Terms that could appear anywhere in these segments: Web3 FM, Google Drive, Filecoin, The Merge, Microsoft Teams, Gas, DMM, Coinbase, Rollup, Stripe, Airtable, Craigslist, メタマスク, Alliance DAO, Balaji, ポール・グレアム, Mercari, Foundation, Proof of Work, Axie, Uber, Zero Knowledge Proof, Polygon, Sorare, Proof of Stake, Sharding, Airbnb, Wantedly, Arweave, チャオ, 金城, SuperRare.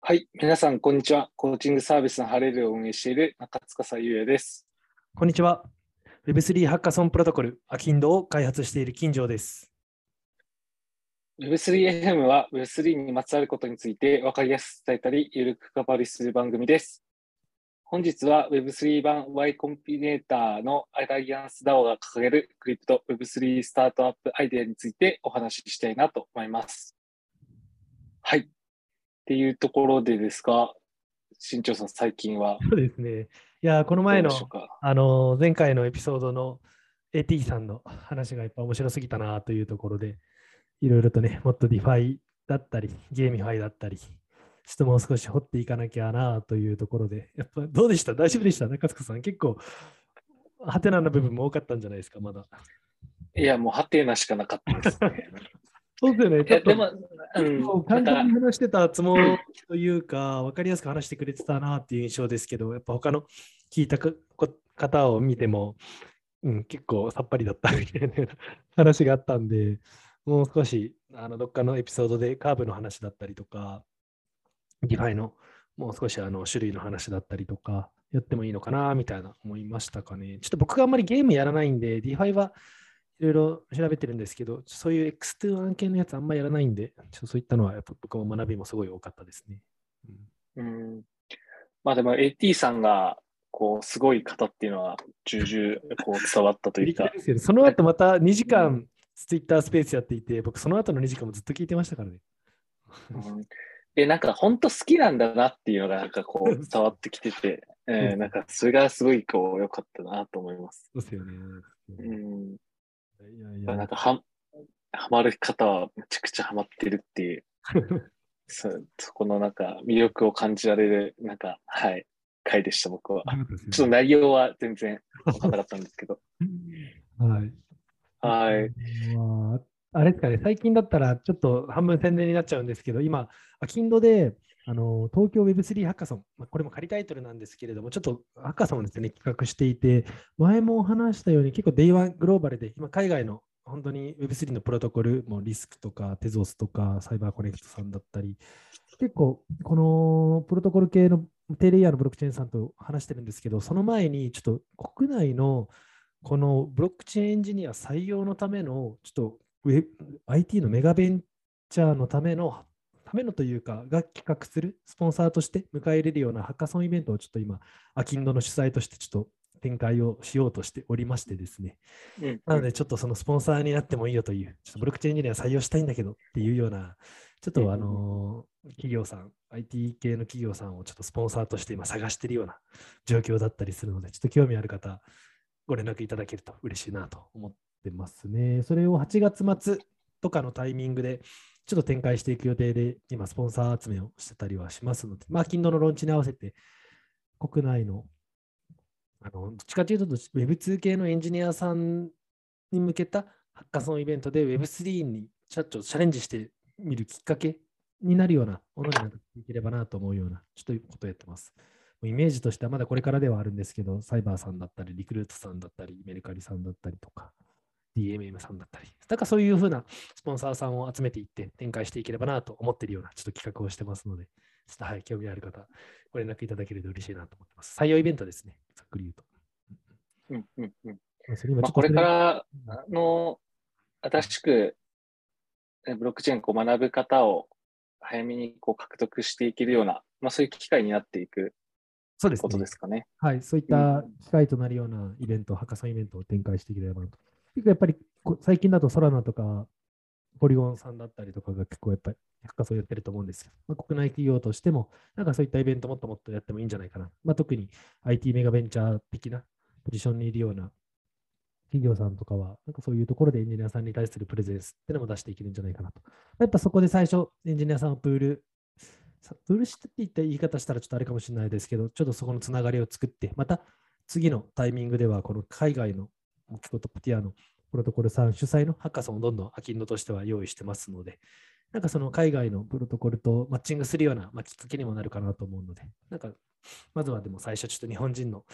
はい、皆さんこんにちは。コーチングサービスのハレルを運営している中塚優也です。こんにちは。Web3 ハッカソンプロトコルアキンドを開発している金城です。Web3 FM は Web3 にまつわることについて分かりやすく伝えたり、ゆるく関わりする番組です。本日は Web3 版 Y コンピネーターのアライアンス DAO が掲げるクリプト Web3 スタートアップアイデアについてお話ししたいなと思います。はい。っていうところでですが、新潮さん最近は。そうですね。いや、この前の、前回のエピソードの AT さんの話がやっぱ面白すぎたなというところで、いろいろとね、もっとディファイだったり、ゲーミファイだったり、ちょっともう少し掘っていかなきゃなというところで、やっぱどうでした？大丈夫でした？中塚さん、結構ハテナな部分も多かったんじゃないですか？まだいや、もうハテナしかなかったですね。そうですよね。ちょっとでも、簡単に話してたつもりというか、分かりやすく話してくれてたなっていう印象ですけど、やっぱ他の聞いた方を見ても、結構さっぱりだったみたいな話があったんで、もう少しどっかのエピソードでカーブの話だったりとか、ディファイのもう少し種類の話だったりとかやってもいいのかなみたいな思いましたかね。ちょっと僕があんまりゲームやらないんで、ディファイはいろいろ調べてるんですけど、そういう X2 案件のやつあんまりやらないんで、ちょっとそういったのはやっぱ僕も学びもすごい多かったですね。まあでも AT さんがこうすごい方っていうのは重々こう伝わったというか。その後また2時間 Twitter スペースやっていて、僕その後の2時間もずっと聞いてましたからね。なんか本当好きなんだなっていうのがなんかこう伝わってきてて、なんかそれがすごいこう良かったなと思います。そうですよね。なんかハマる方はめちゃくちゃハマってるっていう、そこのなんか魅力を感じられるなんか回でした僕は。ちょっと内容は全然分からなかったんですけど。はい。あれですかね、最近だったらちょっと半分宣伝になっちゃうんですけど、今、アキンドで東京 Web3 ハッカソン、これも仮タイトルなんですけれども、ちょっとハッカソンをですね、企画していて、前もお話したように結構 Day1 グローバルで、今海外の本当に Web3 のプロトコル、もリスクとかテゾスとかサイバーコネクトさんだったり、結構このプロトコル系の低レイヤーのブロックチェーンさんと話してるんですけど、その前にちょっと国内のこのブロックチェーンエンジニア採用のためのちょっとIT のメガベンチャーのためのというかが企画するスポンサーとして迎え入れるようなハッカソンイベントをちょっと今アキンドの主催としてちょっと展開をしようとしておりましてですね、なのでちょっとそのスポンサーになってもいいよという、ちょっとブロックチェーンエンジニア採用したいんだけどっていうようなちょっと企業さん IT 系の企業さんをちょっとスポンサーとして今探しているような状況だったりするので、ちょっと興味ある方ご連絡いただけると嬉しいなと思ってますね。それを8月末とかのタイミングでちょっと展開していく予定で、今スポンサー集めをしてたりはしますので、まあKindleのローンチに合わせて国内のどっちかというと Web2 系のエンジニアさんに向けたハッカソンイベントで Web3 にチャレンジしてみるきっかけになるようなものになっていければなと思うようなちょっとことをやってます。イメージとしてはまだこれからではあるんですけど、サイバーさんだったりリクルートさんだったりメルカリさんだったりとか。DMM さんだったり、だからそういう風なスポンサーさんを集めていって展開していければなと思っているようなちょっと企画をしてますので、ちょっと興味ある方ご連絡いただけると嬉しいなと思ってます。採用イベントですね、ざっくり言うと。これからの新しくブロックチェーンを学ぶ方を早めにこう獲得していけるような、そういう機会になっていく。そうですね。ことですかね。はい、そういった機会となるようなイベント、ハッカソンイベントを展開していければなと。やっぱり最近だとソラナとかポリゴンさんだったりとかが結構やっぱりハッカソンやってると思うんですけど、国内企業としてもなんかそういったイベントもっともっとやってもいいんじゃないかな、特に IT メガベンチャー的なポジションにいるような企業さんとかはなんかそういうところでエンジニアさんに対するプレゼンスっていうのも出していけるんじゃないかなと。やっぱそこで最初エンジニアさんをプールしてって言った言い方したらちょっとあれかもしれないですけど、ちょっとそこのつながりを作って、また次のタイミングではこの海外のトップティアのプロトコルさん主催のハッカソンをどんどんアキンドとしては用意してますので、なんかその海外のプロトコルとマッチングするようなきっかけにもなるかなと思うので、なんかまずはでも最初ちょっと日本人の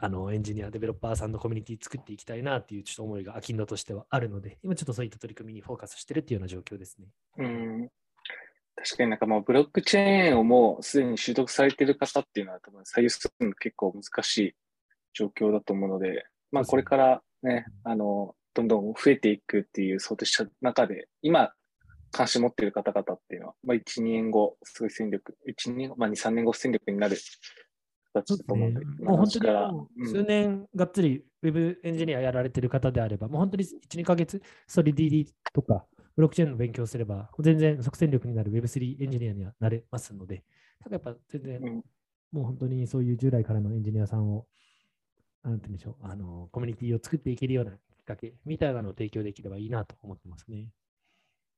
エンジニアデベロッパーさんのコミュニティ作っていきたいなっていうちょっと思いがアキンドとしてはあるので、今ちょっとそういった取り組みにフォーカスしてるっていうような状況ですね。うん、確かになんかもうブロックチェーンをもうすでに習得されている方っていうのは多分採用するの結構難しい状況だと思うので、まあこれからね、どんどん増えていくっていう想定した中で、今関心持っている方々っていうのは、まあ1、2年後、すごい戦力、1、2、まあ2、3年後戦力になる。もう本当にもう数年がっつりウェブエンジニアやられてる方であれば、もう本当に 1,2 ヶ月ソリディとかブロックチェーンの勉強すれば全然即戦力になる Web3 エンジニアにはなれますので、ただやっぱ全然、もう本当にそういう従来からのエンジニアさんをなんて言うんでしょう、コミュニティを作っていけるようなきっかけみたいなのを提供できればいいなと思ってますね。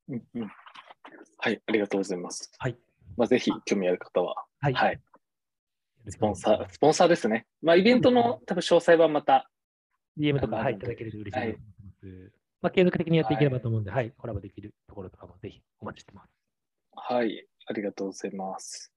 うんうん、はい、ありがとうございます。はい、まあ、ぜひ興味ある方は。はい、はい、スポンサーですね。まあ、イベントの多分詳細はまた DM とかいただけると嬉しいです。はい、まあ、継続的にやっていければと思うので、はいはい、コラボできるところとかもぜひお待ちしてます。はい、ありがとうございます。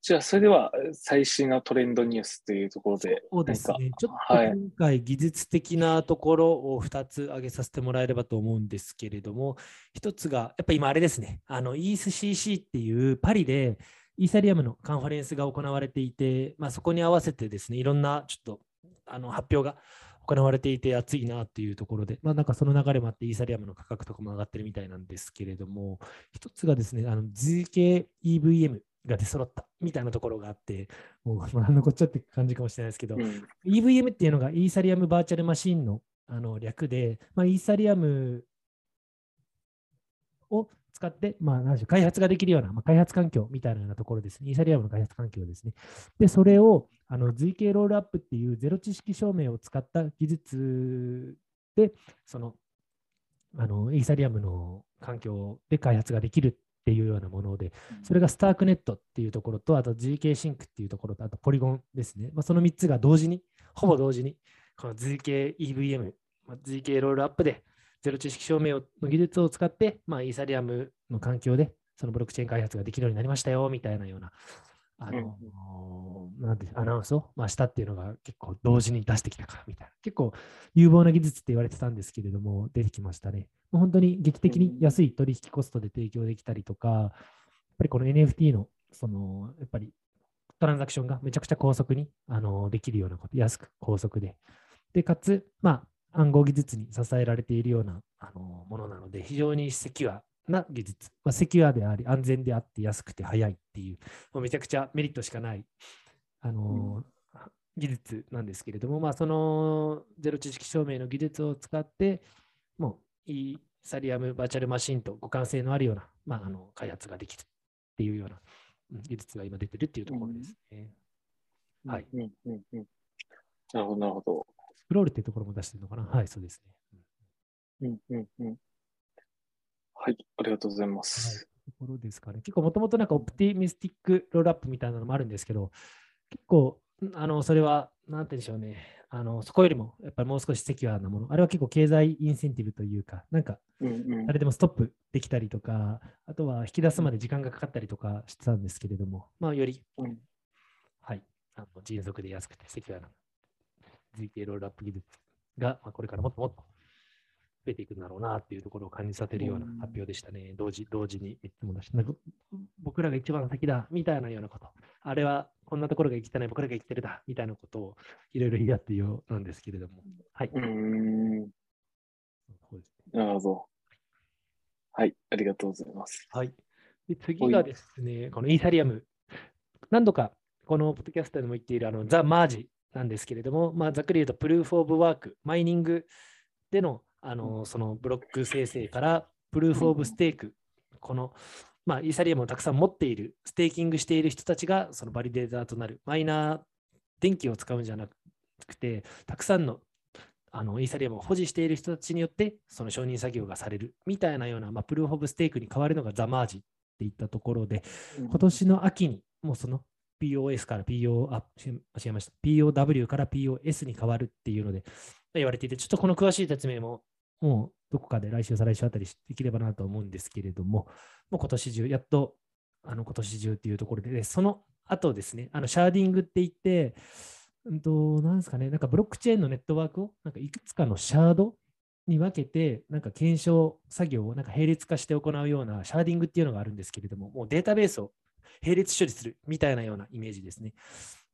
じゃあ、それでは最新のトレンドニュースというところで。そうですね。ちょっと今回、技術的なところを2つ挙げさせてもらえればと思うんですけれども、1つが、やっぱり今あれですね、ETHCC っていうパリで、イーサリアムのカンファレンスが行われていて、まあ、そこに合わせてですね、いろんなちょっと発表が行われていて熱いなというところで、まあ、なんかその流れもあってイーサリアムの価格とかも上がってるみたいなんですけれども、一つがですね、図形 EVM が出揃ったみたいなところがあって、もう残っちゃって感じかもしれないですけど、EVM っていうのがイーサリアムバーチャルマシンの略で、まあ、イーサリアムを使って、まあ、何でしょう、開発ができるような、まあ、開発環境みたいなところですね。イーサリアムの開発環境ですね。で、それを随形ロールアップっていうゼロ知識証明を使った技術で、そのイーサリアムの環境で開発ができるっていうようなもので、それがスタークネットっていうところと、あと GK シンクっていうところと、あとポリゴンですね。まあ、その3つが同時に、ほぼ同時に、この随形 EVM、随形ロールアップで、ゼロ知識証明の技術を使って、まあ、イーサリアムの環境でそのブロックチェーン開発ができるようになりましたよみたいなような、なんてアナウンスを、まあ、したっていうのが結構同時に出してきたからみたいな、結構有望な技術って言われてたんですけれども出てきましたね。本当に劇的に安い取引コストで提供できたりとか、やっぱりこの NFT のそのやっぱりトランザクションがめちゃくちゃ高速にできるようなこと、安く高速で、でかつまあ暗号技術に支えられているようなものなので、非常にセキュアな技術、まあ、セキュアであり安全であって安くて早いっていう、もうめちゃくちゃメリットしかない技術なんですけれども、まあ、そのゼロ知識証明の技術を使ってもうイーサリアムバーチャルマシンと互換性のあるような、まあ、開発ができるっていうような技術が今出てるっていうところですね。はい。なるほど、なるほど。スクロールっていうところも出してるのかな。はい、そうですね。はい、ありがとうございます。はい、ところですかね。結構もともとなんかオプティミスティックロールアップみたいなのもあるんですけど、結構それはなんて言うんでしょうね。そこよりもやっぱりもう少しセキュアなもの。あれは結構経済インセンティブというか、なんか誰でもストップできたりとか、あとは引き出すまで時間がかかったりとかしてたんですけれども、まあより、はい、迅速で安くてセキュアな。GK ロールアップ技術が、まあ、これからもっともっと増えていくんだろうなっていうところを感じさせるような発表でしたね。同時に3つも出して、僕らが一番先だみたいなようなこと、あれはこんなところが生きてない、僕らが生きてるだみたいなことをいろいろ言い合っているようなんですけれども。はい。なるほど。はい、ありがとうございます。はい。で次がですね、このイーサリアム、何度かこのポッドキャストでも言っているザ・マージなんですけれども、まあ、ざっくり言うと、プルーフ・オブ・ワーク、マイニングでの、そのブロック生成から、プルーフ・オブ・ステーク、この、まあ、イーサリアムをたくさん持っている、ステーキングしている人たちが、そのバリデーターとなる、マイナー、電気を使うんじゃなくて、たくさんの、イーサリアムを保持している人たちによって、その承認作業がされるみたいなような、まあ、プルーフ・オブ・ステークに変わるのがザ・マージっていったところで、今年の秋に、もうその、POS から POW から POS に変わるっていうので言われていて、ちょっとこの詳しい説明ももうどこかで来週再来週あたりできればなと思うんですけれども、もう今年中やっと今年中っていうところで、その後ですね、シャーディングって言って、なんですかね、なんかブロックチェーンのネットワークをなんかいくつかのシャードに分けてなんか検証作業をなんか並列化して行うようなシャーディングっていうのがあるんですけれども、もうデータベースを並列処理するみたいなようなイメージですね。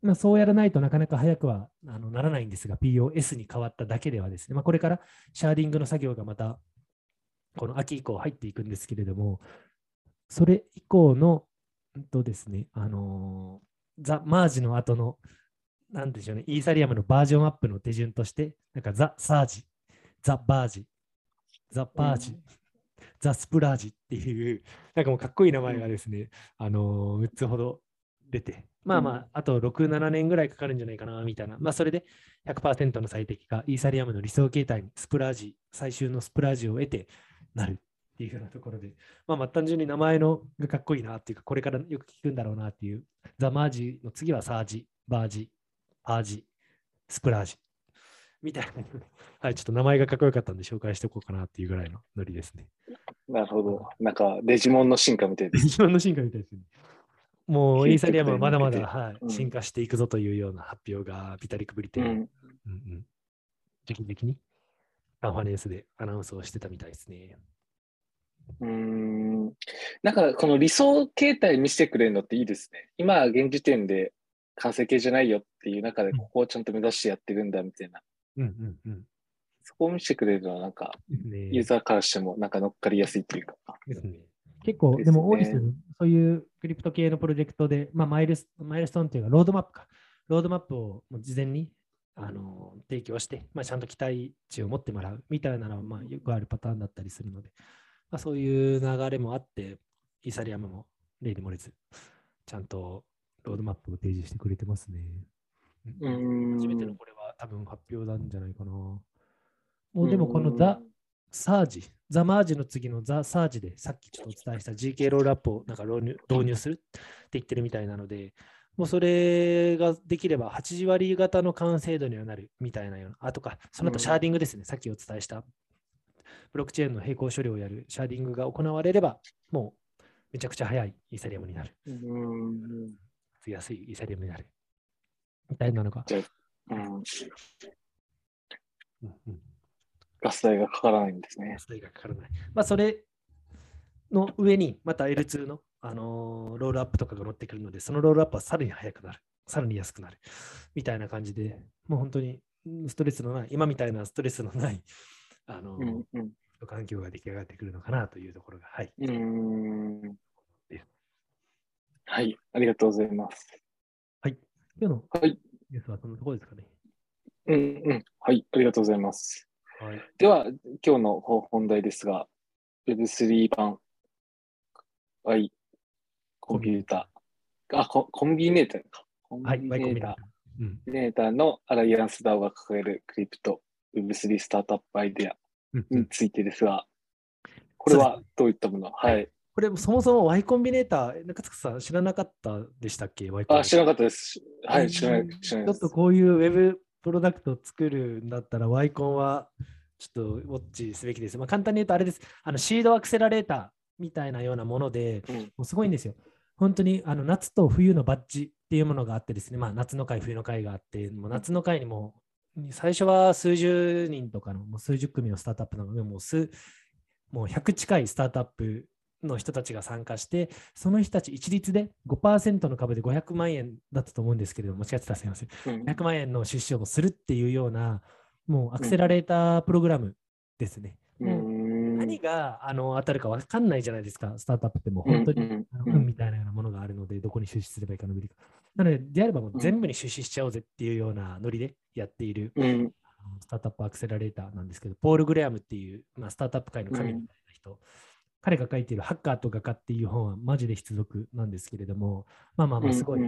まあ、そうやらないとなかなか早くはならないんですが、 POS に変わっただけではですね、まあ、これからシャーディングの作業がまたこの秋以降入っていくんですけれども、それ以降のですね、ザ・マージの後のなんでしょうね、イーサリアムのバージョンアップの手順としてなんかザ・サージ、ザ・バージ、ザ・パージ、ザ・スプラージっていうなんかもうかっこいい名前がですね、6つほど出て、まあまああと6、7年ぐらいかかるんじゃないかなみたいな、まあそれで 100% の最適化、イーサリアムの理想形態にスプラージ、最終のスプラージを得てなるっていうようなところで、まあまあ単純に名前のがかっこいいなっていうか、これからよく聞くんだろうなっていう、ザ・マージの次はサージ、バージ、アージ、スプラージみたいな、はい、ちょっと名前がかっこよかったんで紹介しておこうかなっていうぐらいのノリですね。なるほど、なんかデジモンの進化みたいです。デジモンの進化みたいですね。もうイーサリアムはまだまだ、はい、進化していくぞというような発表がビタリクブリテン、時期的にカンファレンスでアナウンスをしてたみたいですね。なんかこの理想形態見せてくれるのっていいですね。今現時点で完成形じゃないよっていう中で、ここをちゃんと目指してやっていくんだみたいな、そこを見せてくれるのはなんか、ね、ユーザーからしてもなんか乗っかりやすいというかですね。結構でも多いですよね。そういうクリプト系のプロジェクトで、まあ、マイルストーンというかロードマップを事前に提供して、まあ、ちゃんと期待値を持ってもらうみたいなのは、まあ、よくあるパターンだったりするので、まあ、そういう流れもあってイーサリアムも例に漏れずちゃんとロードマップを提示してくれてますね。初めてのこれは多分発表なんじゃないかな。もうでもこのザ・サージ、ザ・マージの次のザ・サージでさっきちょっとお伝えした GK ロールアップをなんか導入するって言ってるみたいなので、もうそれができれば80割型の完成度にはなるみたいなような、あとかその後シャーディングですね、さっきお伝えしたブロックチェーンの並行処理をやるシャーディングが行われれば、もうめちゃくちゃ早いイーサリアムになる。安いイーサリアムになるみたいなのが、ガス代がかからないんですね。ガス代がかからない。まあそれの上にまた L2 の、ロールアップとかが乗ってくるので、そのロールアップはさらに早くなる、さらに安くなるみたいな感じで、もう本当にストレスのない、今みたいなストレスのない環境が出来上がってくるのかなというところが、はい。はい、ありがとうございます。はい、今日のニュースはそのところですかね。はい、ありがとうございます。はい、では、今日の本題ですが、Web3 版、はい、コンピューター、コンビネーターか。コンビネーターのアライアンス DAO が掲げるクリプト Web3 スタートアップアイデアについてですが、これはどういったもの？はい。これそもそも Y コンビネーター、中塚さん知らなかったでしたっけ？ Y コンビネーター。あ、知らなかったです。はい、知らないです。ちょっとこういうウェブプロダクトを作るんだったら Y コンはちょっとウォッチすべきです。まあ、簡単に言うとあれです。シードアクセラレーターみたいなようなもので、もうすごいんですよ。本当に夏と冬のバッジっていうものがあってですね、まあ、夏の会、冬の会があって、もう夏の会にも最初は数十人とかのもう数十組のスタートアップなので、もう100近いスタートアップの人たちが参加して、その人たち一律で 5% の株で500万円だったと思うんですけれども、間違ってたらすみません。500万円の出資をするっていうような、もうアクセラレータープログラムですね。何が当たるか分かんないじゃないですか、スタートアップってもう本当に運みたいなようなものがあるので、どこに出資すればいいかのびるか。なので、であればもう全部に出資しちゃおうぜっていうようなノリでやっているスタートアップアクセラレーターなんですけど、ポール・グレアムっていう、まあ、スタートアップ界の神みたいな人。彼が書いているハッカーと画家っていう本はマジで必読なんですけれども、まあまあまあすごい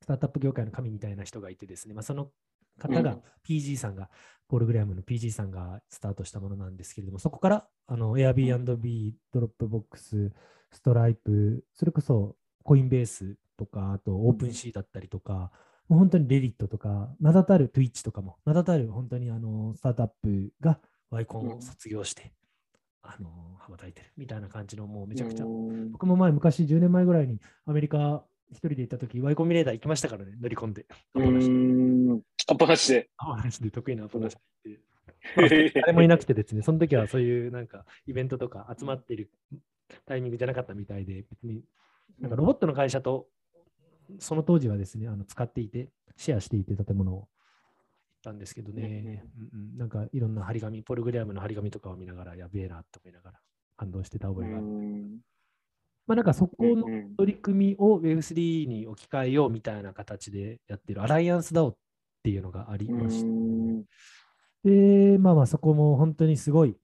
スタートアップ業界の神みたいな人がいてですね、まあ、その方が PG さんが、ポール・グレアムの PG さんがスタートしたものなんですけれども、そこからAirbnb、Dropbox、Stripe、それこそコインベースとか、あと OpenSea だったりとか、もう本当に Reddit とか、名だたる Twitch とかも、名だたる本当にスタートアップが Y コンを卒業して、羽ばたいてるみたいな感じの、もうめちゃくちゃ、僕も前昔10年前ぐらいにアメリカ一人で行った時、Y コンビネーター行きましたからね、乗り込んで。アポなしで。アポなしで、得意なアポなしで行って。誰もいなくてですね、その時はそういうなんかイベントとか集まっているタイミングじゃなかったみたいで、別になんかロボットの会社とその当時はですね、使っていて、シェアしていて建物を。んですけどね、うんうん、なんかいろんな張り紙、ポルグラムの張り紙とかを見ながら、やべえなと思いながら感動してた覚えがあって、まあ、なんかそこの取り組みを Web3 に置き換えようみたいな形でやってるアライアンスDAOっていうのがありまして、で、まあまあそこも本当にすごい、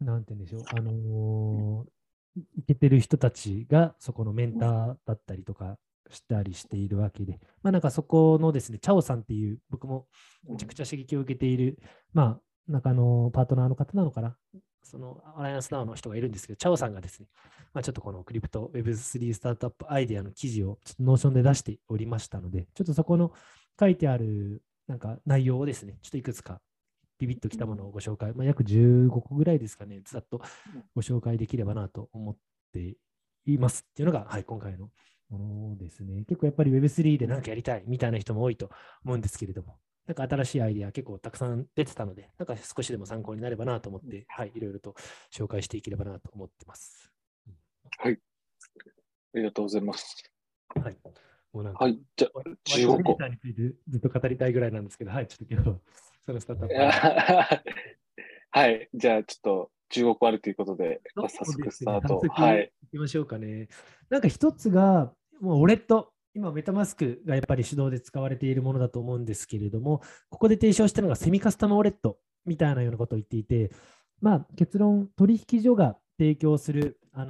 なんて言うんでしょう、いけてる人たちがそこのメンターだったりとか、したりしているわけで、まあ、なんかそこのですね、チャオさんっていう、僕もめちゃくちゃ刺激を受けている、まあ、なんかパートナーの方なのかな、そのアライアンスDAOの人がいるんですけど、チャオさんがですね、まあ、ちょっとこのクリプト Web3 スタートアップアイデアの記事をちょっとノーションで出しておりましたので、ちょっとそこの書いてあるなんか内容をですね、ちょっといくつかビビッときたものをご紹介、まあ、約15個ぐらいですかね、ざっとご紹介できればなと思っていますっていうのが、はい、今回のですね、結構やっぱり Web3 で何かやりたいみたいな人も多いと思うんですけれども、なんか新しいアイデア結構たくさん出てたので、なんか少しでも参考になればなと思って、はい、いろいろと紹介していければなと思ってます。はい。ありがとうございます。はい。もうなんか、はい、じゃあ、15個。についてずっと語りたいぐらいなんですけど、はい、ちょっと今日、そのスタートアップ。はい、じゃあちょっと。15個あるということで、早速スタート。はい。行きましょうかね。なんか一つが、もうウォレット、今メタマスクがやっぱり主導で使われているものだと思うんですけれども、ここで提唱したのがセミカスタムウォレットみたいなようなことを言っていて、まあ結論、取引所が提供する、何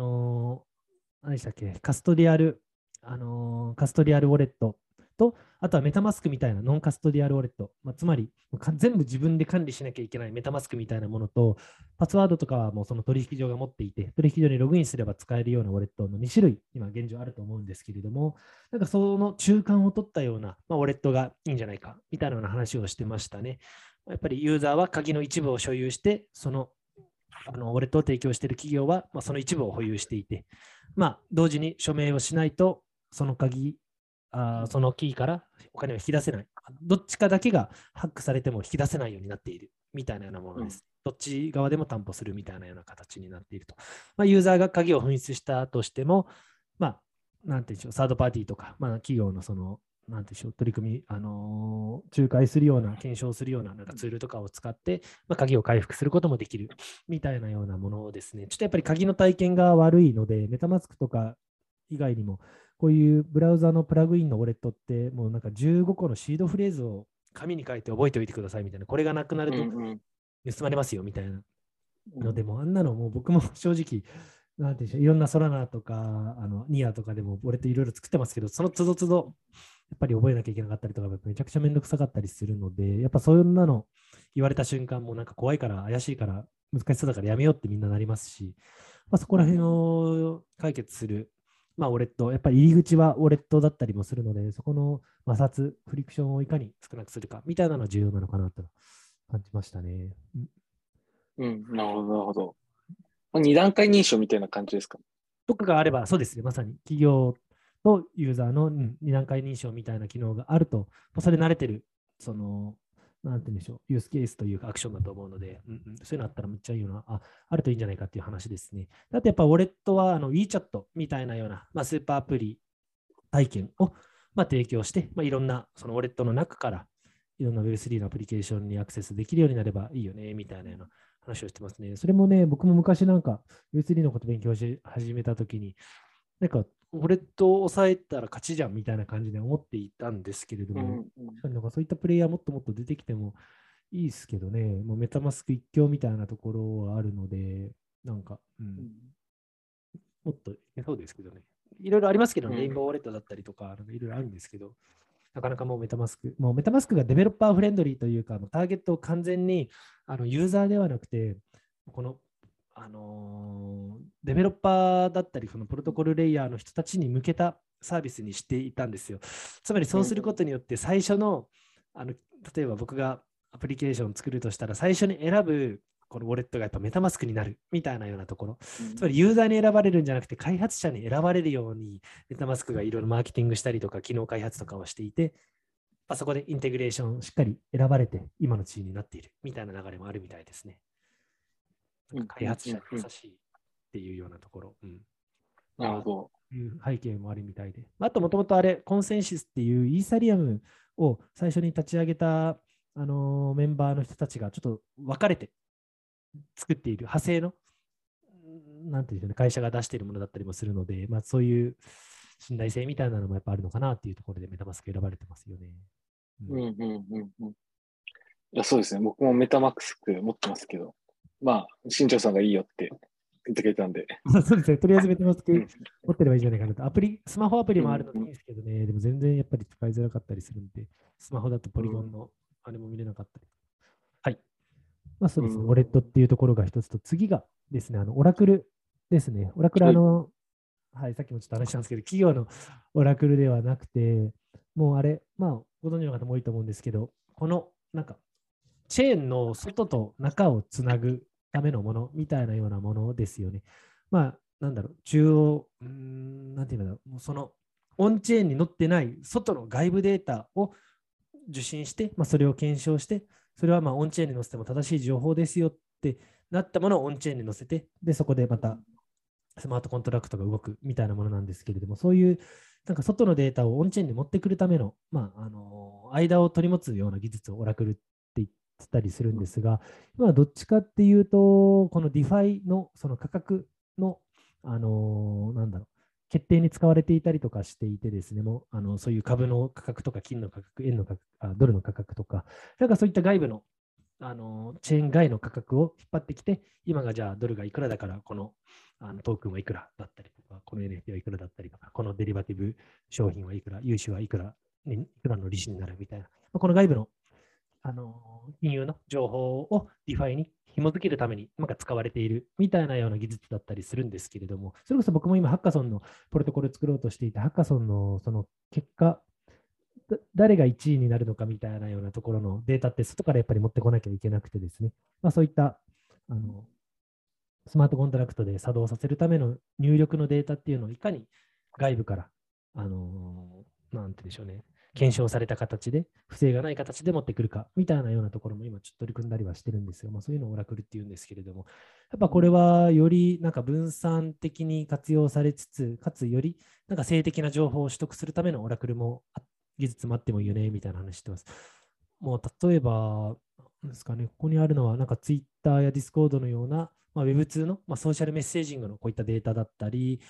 でしたっけ、カストディアルウォレットと、あとはメタマスクみたいなノンカストディアルウォレット、まあ、つまり全部自分で管理しなきゃいけないメタマスクみたいなものと、パスワードとかはもうその取引所が持っていて、取引所にログインすれば使えるようなウォレットの2種類、今現状あると思うんですけれども、なんかその中間を取ったような、まあ、ウォレットがいいんじゃないかみたいなような話をしてましたね。やっぱりユーザーは鍵の一部を所有して、そのウォレットを提供している企業は、まあ、その一部を保有していて、まあ、同時に署名をしないと、そのキーからお金を引き出せない。どっちかだけがハックされても引き出せないようになっているみたいなようなものです。どっち側でも担保するみたいなような形になっていると。まあ、ユーザーが鍵を紛失したとしても、まあ、なんていうんでしょう、サードパーティーとか、まあ、企業のその、なんていうんでしょう、取り組み、仲介するような、検証するような、なんかツールとかを使って、まあ、鍵を回復することもできるみたいなようなものですね。ちょっとやっぱり鍵の体験が悪いので、メタマスクとか以外にも、こういうブラウザのプラグインのウォレットって、もうなんか15個のシードフレーズを紙に書いて覚えておいてくださいみたいな、これがなくなると盗まれますよみたいなのでも、あんなのもう僕も正直、なんていうんでしょう、いろんなソラナとかニアとかでもウォレットいろいろ作ってますけど、その都度都度やっぱり覚えなきゃいけなかったりとか、めちゃくちゃめんどくさかったりするので、やっぱそんなの言われた瞬間、もうなんか怖いから怪しいから難しそうだからやめようってみんななりますし、まあ、そこら辺を解決する。まあ、ウォレット、やっぱり入り口はウォレットだったりもするので、そこの摩擦、フリクションをいかに少なくするかみたいなのが重要なのかなと感じましたね。うん、なるほど、なるほど。2段階認証みたいな感じですか？とかがあれば、そうですね、まさに企業とユーザーの2段階認証みたいな機能があると、それ慣れてる、その、なんて言うんでしょう、ユースケースというかアクションだと思うので、そういうのあったらめっちゃいいよな、あるといいんじゃないかっていう話ですね。だってやっぱウォレットはWeChat みたいなような、まあ、スーパーアプリ体験をまあ提供して、まあ、いろんなそのウォレットの中からいろんな Web3 のアプリケーションにアクセスできるようになればいいよねみたいなような話をしてますね。それもね、僕も昔なんか Web3 のこと勉強し始めたときに、なんかウォレットを抑えたら勝ちじゃんみたいな感じで思っていたんですけれども、なんかそういったプレイヤーもっともっと出てきてもいいですけどね、もうメタマスク一強みたいなところはあるので、なんか、もっと、そうですけどね、いろいろありますけど、レインボーウォレットだったりとか、いろいろあるんですけど、なかなかもうメタマスクがデベロッパーフレンドリーというか、ターゲットを完全にユーザーではなくて、この、デベロッパーだったり、このプロトコルレイヤーの人たちに向けたサービスにしていたんですよ。つまりそうすることによって、最初の、例えば僕がアプリケーションを作るとしたら、最初に選ぶこのウォレットがやっぱメタマスクになるみたいなようなところ、つまりユーザーに選ばれるんじゃなくて開発者に選ばれるようにメタマスクがいろいろマーケティングしたりとか機能開発とかをしていて、まあ、そこでインテグレーションしっかり選ばれて今の地位になっているみたいな流れもあるみたいですね。なんか開発者に優しいっていうようなところ、うん、なるほど、いう背景もあるみたいで、あともともとあれコンセンシスっていうイーサリアムを最初に立ち上げたメンバーの人たちがちょっと分かれて作っている派生のなんていうの会社が出しているものだったりもするので、まあ、そういう信頼性みたいなのもやっぱあるのかなっていうところでメタマスク選ばれてますよね。うんうんうんうん、いやそうですね、僕もメタマスク持ってますけど、まあ新庄さんがいいよって言ってくれたんでそうですね、とりあえずメタマスク持ってればいいんじゃないかなと。アプリ、スマホアプリもあるのでいいですけどね、うんうん、でも全然やっぱり使いづらかったりするんで、スマホだとポリゴンのあれも見れなかったり、はい、まあそうですね、ウォレットっていうところが一つと、次がですね、オラクルですね。オラクルはい、さっきもちょっと話したんですけど、企業のオラクルではなくて、もうあれ、まあご存知の方も多いと思うんですけど、このなんかチェーンの外と中をつなぐためのものみたいなようなものですよね。まあなんだろう、中央なんていうんだろう、もうそのオンチェーンに載ってない外の外部データを受信して、まあ、それを検証して、それはまあオンチェーンに載せても正しい情報ですよってなったものをオンチェーンに載せて、でそこでまたスマートコントラクトが動くみたいなものなんですけれども、そういうなんか外のデータをオンチェーンに持ってくるための、まあ、間を取り持つような技術をオラクルって言ってたりするんですが、今はどっちかっていうと、このディファイのその価格の、なんだろう、決定に使われていたりとかしていてですね、もうそういう株の価格とか金の価格、円の価格、ドルの価格とか、なんかそういった外部の、チェーン外の価格を引っ張ってきて、今がじゃあドルがいくらだから、この、トークンはいくらだったりとか、この NFT はいくらだったりとか、このデリバティブ商品はいくら、融資はいくら、ね、いくらの利子になるみたいな、この外部の、金融の情報を DeFi に紐づけるためになんか使われているみたいなような技術だったりするんですけれども、それこそ僕も今ハッカソンのプロトコルを作ろうとしていて、ハッカソンのその結果、誰が1位になるのかみたいなようなところのデータって外からやっぱり持ってこなきゃいけなくてですね、まあ、そういったスマートコントラクトで作動させるための入力のデータっていうのをいかに外部からなんてでしょうね、検証された形で不正がない形で持ってくるかみたいなようなところも今ちょっと取り組んだりはしてるんですよ。まあ、そういうのをオラクルっていうんですけれども、やっぱこれはよりなんか分散的に活用されつつ、かつよりなんか性的な情報を取得するためのオラクルも技術もあってもいいよねみたいな話してます。もう例えばですかね、ここにあるのはなんかツイッターやディスコードのような、まあ、Web2 の、まあ、ソーシャルメッセージングのこういったデータだったり、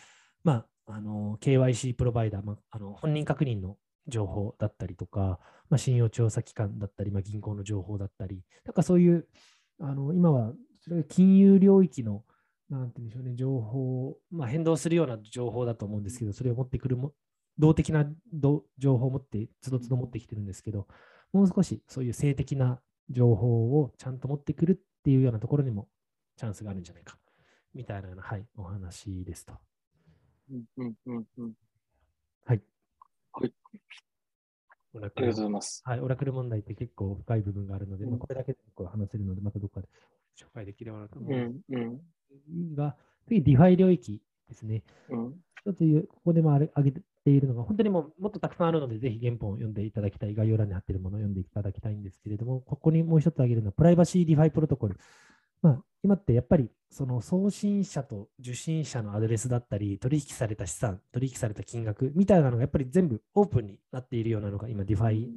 まあ、KYC プロバイダー、まあ、本人確認の情報だったりとか、まあ、信用調査機関だったり、まあ、銀行の情報だったり、なんかそういう今はそれ金融領域のなんて言うんでしょうね、情報、まあ、変動するような情報だと思うんですけど、それを持ってくるも動的な情報を持ってつどつど持ってきてるんですけど、もう少しそういう性的な情報をちゃんと持ってくるっていうようなところにもチャンスがあるんじゃないかみたいなような、はい、お話ですと。うんうんうんうん。はい。はい。オラクル、ありがとうございます。はい、オラクル問題って結構深い部分があるので、うん、これだけで話せるので、またどこかで紹介できればなと思います。うんうん。が、次、ディファイ領域ですね。うん。ここでも挙げているのが、本当にもっとたくさんあるので、ぜひ原本を読んでいただきたい、概要欄に貼っているものを読んでいただきたいんですけれども、ここにもう一つ挙げるのは、プライバシーディファイプロトコル。まあ、今ってやっぱりその送信者と受信者のアドレスだったり、取引された資産、取引された金額みたいなのがやっぱり全部オープンになっているようなのが今 DeFi、 や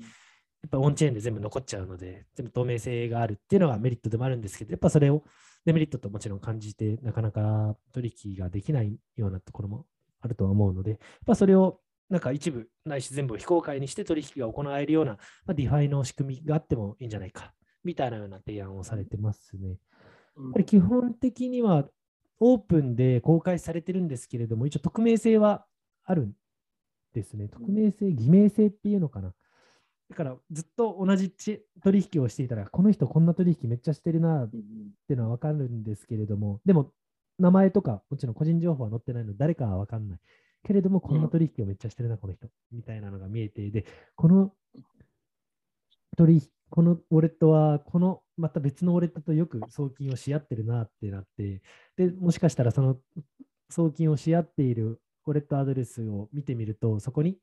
っぱオンチェーンで全部残っちゃうので、全部透明性があるっていうのがメリットでもあるんですけど、やっぱそれをデメリットともちろん感じて、なかなか取引ができないようなところもあるとは思うので、やっぱそれをなんか一部ないし全部非公開にして取引が行えるような DeFi の仕組みがあってもいいんじゃないかみたいなような提案をされてますね。やっぱり基本的にはオープンで公開されてるんですけれども、一応匿名性はあるんですね。匿名性、偽名性っていうのかな。だからずっと同じ取引をしていたら、この人こんな取引めっちゃしてるなっていうのは分かるんですけれども、でも名前とかもちろん個人情報は載ってないので誰かは分かんないけれども、こんな取引をめっちゃしてるなこの人みたいなのが見えて、でこのウォレットはこのまた別のウォレットとよく送金をし合ってるなってなって、で、もしかしたらその送金をし合っているウォレットアドレスを見てみると、そこに、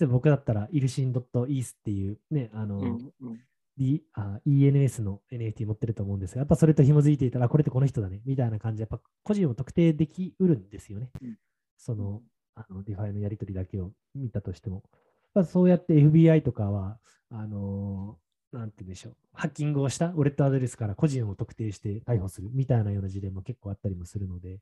例えば僕だったら ilshin.eth っていうね、ENS の NFT 持ってると思うんですが、やっぱそれと紐づいていたら、これってこの人だね、みたいな感じで、やっぱ個人を特定できうるんですよね。その、ディファイのやり取りだけを見たとしても。まあ、そうやって FBI とかは、なんて言うんでしょう、ハッキングをしたウォレットアドレスから個人を特定して逮捕するみたいなような事例も結構あったりもするので、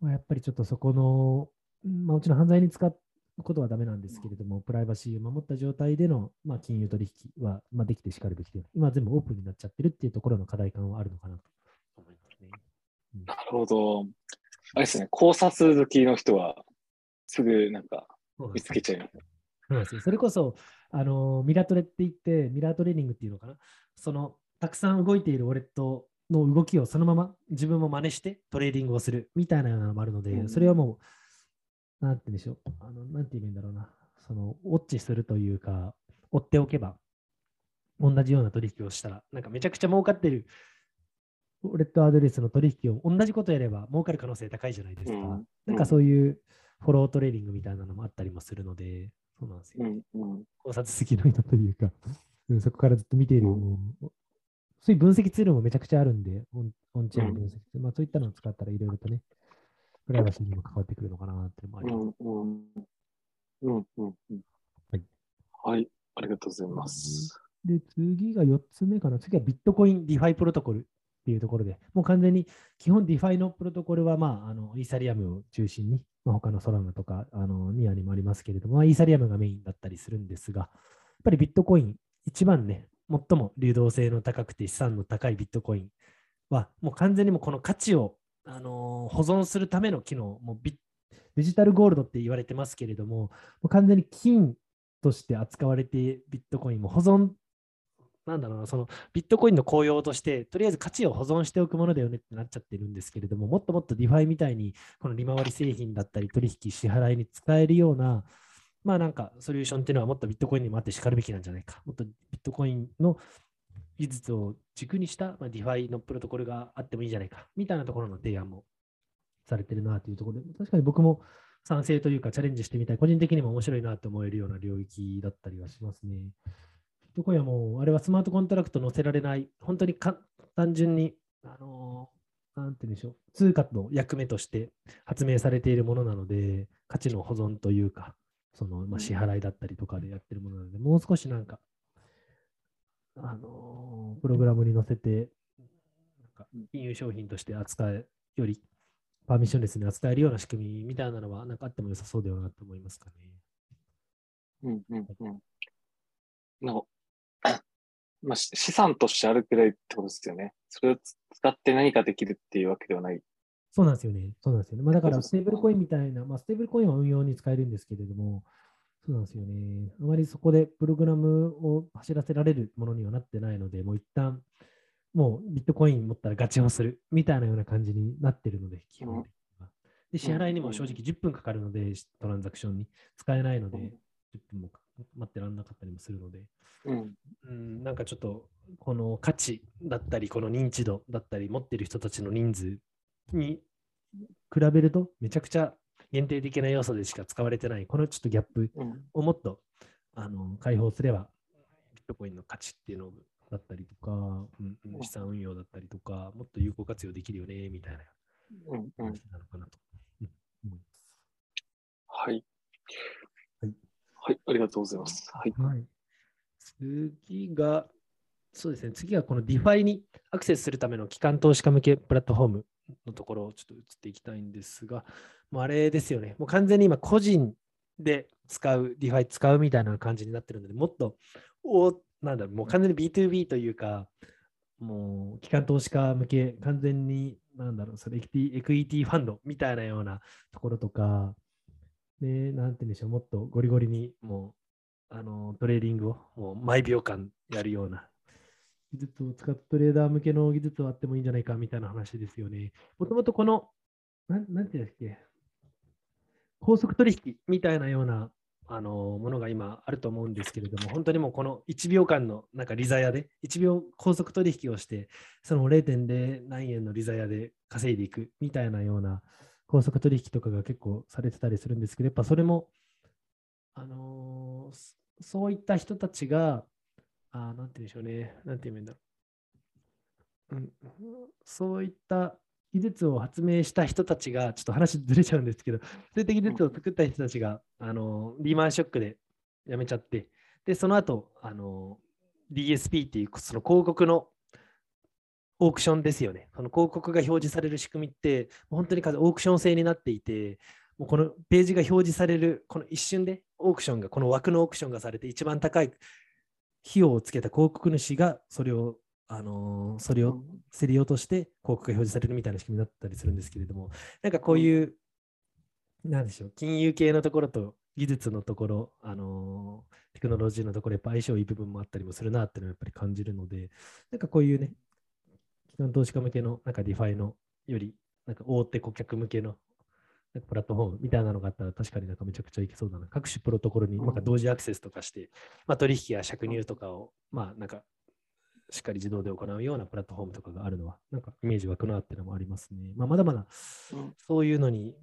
まあ、やっぱりちょっとそこの、まあ、もちろん犯罪に使うことはダメなんですけれども、プライバシーを守った状態での、まあ、金融取引は、まあ、できてしかるべきで、今全部オープンになっちゃってるっていうところの課題感はあるのかなと思いますね。うん、なるほど。あれですね、考察好きの人はすぐなんか見つけちゃいます。それこそミラトレって言ってミラートレーニングっていうのかな、そのたくさん動いているウォレットの動きをそのまま自分も真似してトレーディングをするみたいなのもあるので、それはもうなんて言うんでしょう、なんて言うんだろうな、そのウォッチするというか追っておけば同じような取引をしたら、なんかめちゃくちゃ儲かってるウォレットアドレスの取引を同じことやれば儲かる可能性高いじゃないですか、なんかそういうフォロートレーディングみたいなのもあったりもするので、そうなんですよ。考察好きの人というか、そこからずっと見ている、そういう分析ツールもめちゃくちゃあるんで、オンチェーン分析、まあ、そういったのを使ったらいろいろとね、プライバシーにも関わってくるのかなっていうのもあります。はい。はい、ありがとうございます。で、次が4つ目かな。次はビットコインディファイプロトコルっていうところで、もう完全に基本ディファイのプロトコルは、まあ、イーサリアムを中心に、まあ、他のソラナとかニアにもありますけれども、まあ、イーサリアムがメインだったりするんですが、やっぱりビットコイン一番ね、最も流動性の高くて資産の高いビットコインはもう完全にもうこの価値を、保存するための機能、もうデジタルゴールドって言われてますけれども、もう完全に金として扱われて、ビットコインも保存、なんだろうな、そのビットコインの効用としてとりあえず価値を保存しておくものだよねってなっちゃってるんですけれども、もっともっとディファイみたいにこの利回り製品だったり取引支払いに使えるような、まあなんかソリューションっていうのはもっとビットコインにもあってしかるべきなんじゃないか、もっとビットコインの技術を軸にしたディファイのプロトコルがあってもいいんじゃないかみたいなところの提案もされてるなというところで、確かに僕も賛成というかチャレンジしてみたい、個人的にも面白いなと思えるような領域だったりはしますね。どこやもう、あれはスマートコントラクト載せられない、本当に単純に、なんて言うんでしょう、通貨の役目として発明されているものなので、価値の保存というか、そのまあ、支払いだったりとかでやってるものなので、もう少しなんか、プログラムに載せて、なんか金融商品として扱うより、パーミッションレスに扱えるような仕組みみたいなのは、なんかあっても良さそうだよなと思いますかね。まあ、資産としてあるくらいってことですよね。それを使って何かできるっていうわけではない。そうなんですよね。まあ、だから、ステーブルコインみたいな、まあ、ステーブルコインは運用に使えるんですけれども、そうなんですよね。あまりそこでプログラムを走らせられるものにはなってないので、もう一旦、もうビットコイン持ったらガチをするみたいなような感じになってるので、基本的には。で、支払いにも正直10分かかるので、トランザクションに使えないので、10分もかかる。待ってらんなかったりもするので、なんかちょっとこの価値だったりこの認知度だったり持ってる人たちの人数に比べるとめちゃくちゃ限定的な要素でしか使われてないこのちょっとギャップをもっと、解放すればビットコインの価値っていうのだったりとか、資産運用だったりとかもっと有効活用できるよねみたいな話なのかなと思います。はい、ありがとうございます。次がこの DeFi にアクセスするための機関投資家向けプラットフォームのところをちょっと移っていきたいんですが、もうあれですよね、もう完全に今個人で使う、DeFi 使うみたいな感じになってるので、もっと、なんだろう、もう完全に B2B というか、もう機関投資家向け、完全に、なんだろう、それエクイティファンドみたいなようなところとか、でなんて言うんでしょう、もっとゴリゴリにもうトレーディングをもう毎秒間やるような技術を使ったトレーダー向けの技術はあってもいいんじゃないかみたいな話ですよね。もともとこのなんて言うんだっけ、高速取引みたいなようなものが今あると思うんですけれども、本当にもうこの1秒間のなんか利ざやで1秒高速取引をしてその 0.0 何円の利ざやで稼いでいくみたいなような高速取引とかが結構されてたりするんですけど、やっぱそれもそういった人たちがなんて言うんでしょうね、なんて言うんだろう、そういった技術を発明した人たちが、ちょっと話ずれちゃうんですけど、そういった技術を作った人たちがリーマンショックで辞めちゃって、でその後DSP っていうその広告のオークションですよね、その広告が表示される仕組みって本当にオークション制になっていて、もうこのページが表示されるこの一瞬でオークションが、この枠のオークションがされて、一番高い費用をつけた広告主がそれを競り落として広告が表示されるみたいな仕組みだったりするんですけれども、なんかこういう、なんでしょう、金融系のところと技術のところ、テクノロジーのところ、やっぱ相性いい部分もあったりもするなっていうのをやっぱり感じるので、なんかこういうね、基本投資家向けのなんかディファイのよりなんか大手顧客向けのなんかプラットフォームみたいなのがあったら、確かになんかめちゃくちゃいけそうだな。各種プロトコルになんか同時アクセスとかして、取引や借入とかをなんかしっかり自動で行うようなプラットフォームとかがあるのは、なんかイメージ湧くなっていうのもありますね。まだまだそういうのに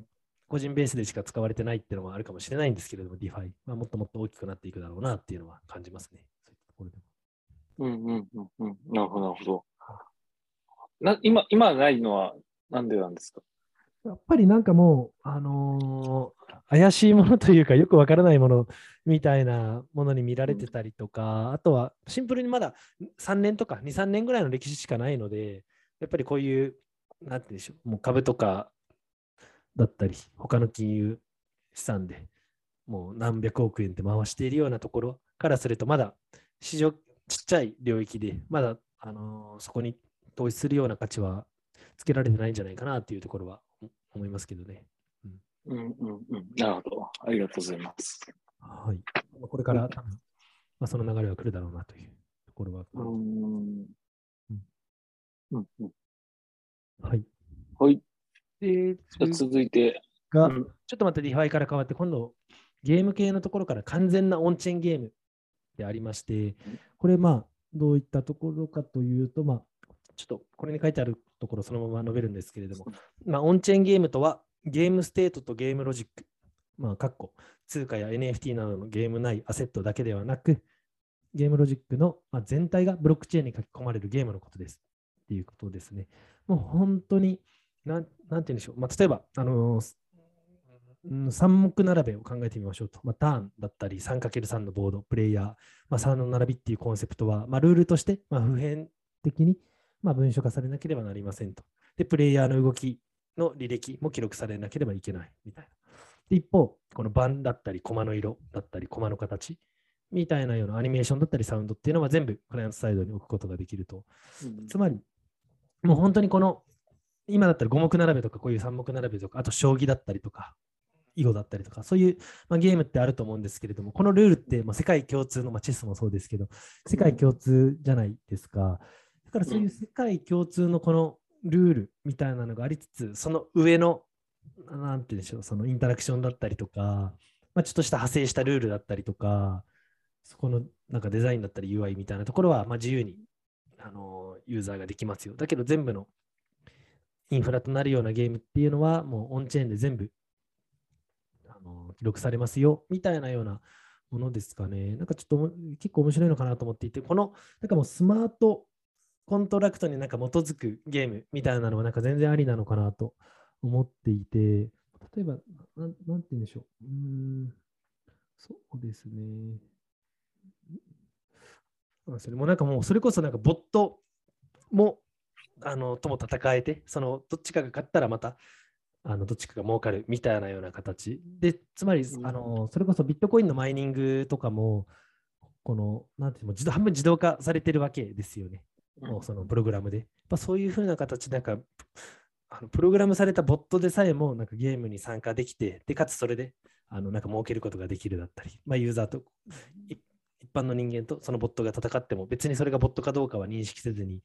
個人ベースでしか使われてないっていうのもあるかもしれないんですけれども、ディファイ、もっともっと大きくなっていくだろうなっていうのは感じますね。なるほど、なるほど。今ないのはなんでなんですか？やっぱりなんかもう、怪しいものというかよくわからないものみたいなものに見られてたりとか、あとはシンプルにまだ3年とか 2,3 年ぐらいの歴史しかないので、やっぱりこういう、なんて言うんでしょう、もう株とかだったり他の金融資産でもう何百億円って回しているようなところからすると、まだ市場ちっちゃい領域でまだ、そこに投資するような価値はつけられてないんじゃないかなっていうところは思いますけどね。なるほど。ありがとうございます。はい。これから、その流れは来るだろうなというところは。はい。はい。で、続いてが、ちょっとまたディファイから変わって、今度、ゲーム系のところから完全なオンチェーンゲームでありまして、これ、どういったところかというと、ちょっとこれに書いてあるところそのまま述べるんですけれども、オンチェーンゲームとはゲームステートとゲームロジック、通貨や NFT などのゲーム内アセットだけではなく、ゲームロジックの全体がブロックチェーンに書き込まれるゲームのことですっていうことですね。もう本当になんて言うんでしょう、例えば三目並べを考えてみましょうと、ターンだったり 3×3 のボード、プレイヤー、3の並びっていうコンセプトは、ルールとして普遍的に文書化されなければなりませんと。で、プレイヤーの動きの履歴も記録されなければいけないみたいな。で、一方、この盤だったり、コマの色だったり、コマの形みたいなようなアニメーションだったり、サウンドっていうのは全部クライアントサイドに置くことができると。つまり、もう本当にこの、今だったら五目並べとか、こういう三目並べとか、あと将棋だったりとか、囲碁だったりとか、そういう、ゲームってあると思うんですけれども、このルールって、世界共通の、チェスもそうですけど、世界共通じゃないですか。だからそういう世界共通のこのルールみたいなのがありつつ、その上のなんていうんでしょう、そのインタラクションだったりとか、ちょっとした派生したルールだったりとか、そこのなんかデザインだったり UI みたいなところは自由にユーザーができますよ。だけど全部のインフラとなるようなゲームっていうのはもうオンチェーンで全部記録されますよみたいなようなものですかね。なんかちょっと結構面白いのかなと思っていて、このなんかもうスマートコントラクトに基づくゲームみたいなのはなんか全然ありなのかなと思っていて、例えば、なんて言うんでしょう。そうですね。それもなんかもうそれこそなんかボットもとも戦えて、そのどっちかが勝ったらまたどっちかが儲かるみたいなような形で、つまりそれこそビットコインのマイニングとかもこのなんていうの半分自動化されてるわけですよね。そのプログラムで、そういうふうな形でプログラムされたボットでさえもなんかゲームに参加できて、でかつそれでなんか儲けることができるだったり、ユーザーと一般の人間とそのボットが戦っても別にそれがボットかどうかは認識せずに、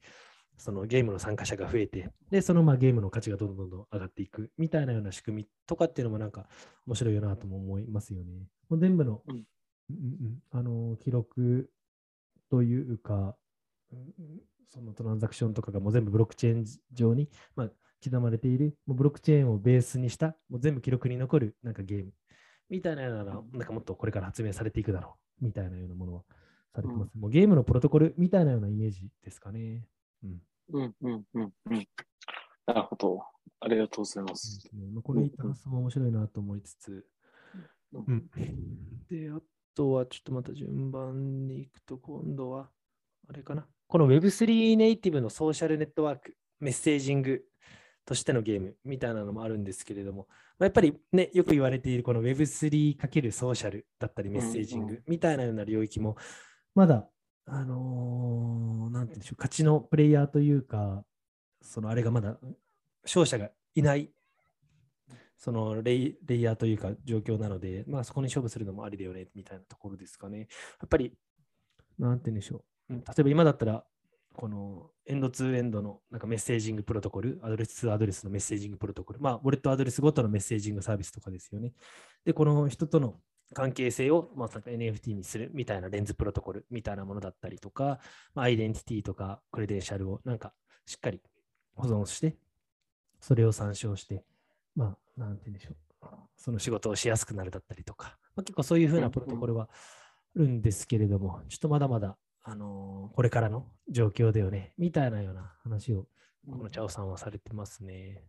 そのゲームの参加者が増えて、で、そのまあゲームの価値がどんどん上がっていくみたいなような仕組みとかっていうのもなんか面白いよなとも思いますよね。もう全部の、記録というか、そのトランザクションとかがもう全部ブロックチェーン上に、まあ、刻まれている、もうブロックチェーンをベースにした、もう全部記録に残るなんかゲームみたいなような、なんかもっとこれから発明されていくだろうみたいなようなものはされてます。もうゲームのプロトコルみたいなようなイメージですかね。なるほど。ありがとうございます。これ、発想も面白いなと思いつつ、で、あとはちょっとまた順番に行くと、今度は、あれかな。この Web3 ネイティブのソーシャルネットワーク、メッセージングとしてのゲームみたいなのもあるんですけれども、やっぱりね、よく言われているこの Web3× ソーシャルだったり、メッセージングみたいなような領域も、まだ、なんて言うんでしょう、勝ちのプレイヤーというか、そのあれがまだ勝者がいないそのレイヤーというか状況なので、まあ、そこに勝負するのもありだよねみたいなところですかね。やっぱりなんて言うんでしょう、例えば今だったらこのエンドツーエンドのなんかメッセージングプロトコル、アドレス2アドレスのメッセージングプロトコル、まあ、ウォレットアドレスごとのメッセージングサービスとかですよね。で、この人との関係性を、まあ、NFT にするみたいなレンズプロトコルみたいなものだったりとか、まあ、アイデンティティとかクレデンシャルをなんかしっかり保存して、それを参照して、まあ、なんて言うんでしょう、その仕事をしやすくなるだったりとか、まあ、結構そういうふうなプロトコルはあるんですけれども、ちょっとまだまだ、これからの状況だよね、みたいなような話を、このチャオさんはされてますね。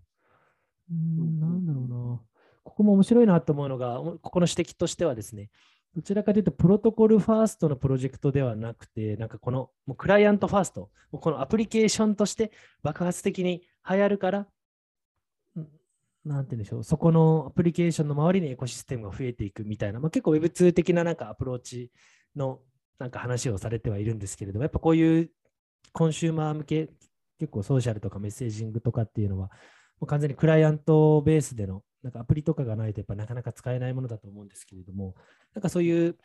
なんだろうな。ここも面白いなと思うのが、ここの指摘としてはですね、どちらかというとプロトコルファーストのプロジェクトではなくて、なんかこのもうクライアントファースト、このアプリケーションとして爆発的に流行るから、なんて言うんでしょう、そこのアプリケーションの周りにエコシステムが増えていくみたいな、まあ、結構 Web2 的ななんかアプローチのなんか話をされてはいるんですけれども、やっぱこういうコンシューマー向け、結構ソーシャルとかメッセージングとかっていうのは、もう完全にクライアントベースでのなんかアプリとかがないとやっぱなかなか使えないものだと思うんですけれども、なんかそういう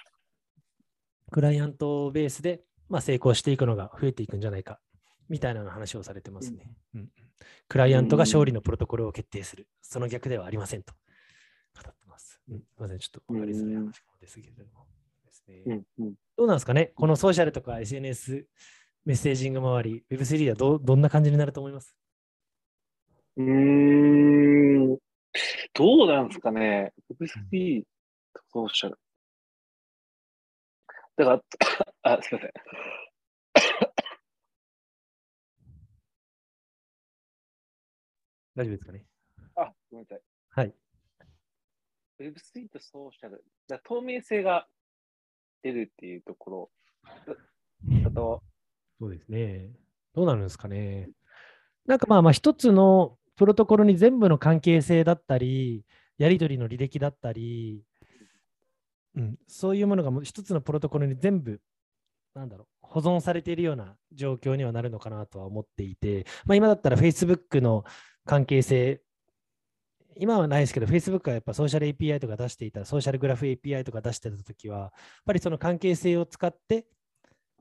クライアントベースでまあ成功していくのが増えていくんじゃないかみたいなの話をされてますね。クライアントが勝利のプロトコルを決定する、その逆ではありませんと語ってます。すみません、ちょっと分かりづらい話ですけれどもですね。どうなんですかね、このソーシャルとか SNS、メッセージング周り、Web3 はどんな感じになると思います？どうなんですかね。Web3 とソーシャル。だから、すみません。大丈夫ですかね。ごめんなさい。はい。Web3 とソーシャル。だ透明性が出るっていうところ。そうですね。どうなるんですかね。なんかまあ一つのプロトコルに全部の関係性だったり、やり取りの履歴だったり、そういうものがもう一つのプロトコルに全部、なんだろう、保存されているような状況にはなるのかなとは思っていて、まあ、今だったら Facebook の関係性、今はないですけど、Facebook はやっぱソーシャル API とか出していた、ソーシャルグラフ API とか出してたときは、やっぱりその関係性を使って、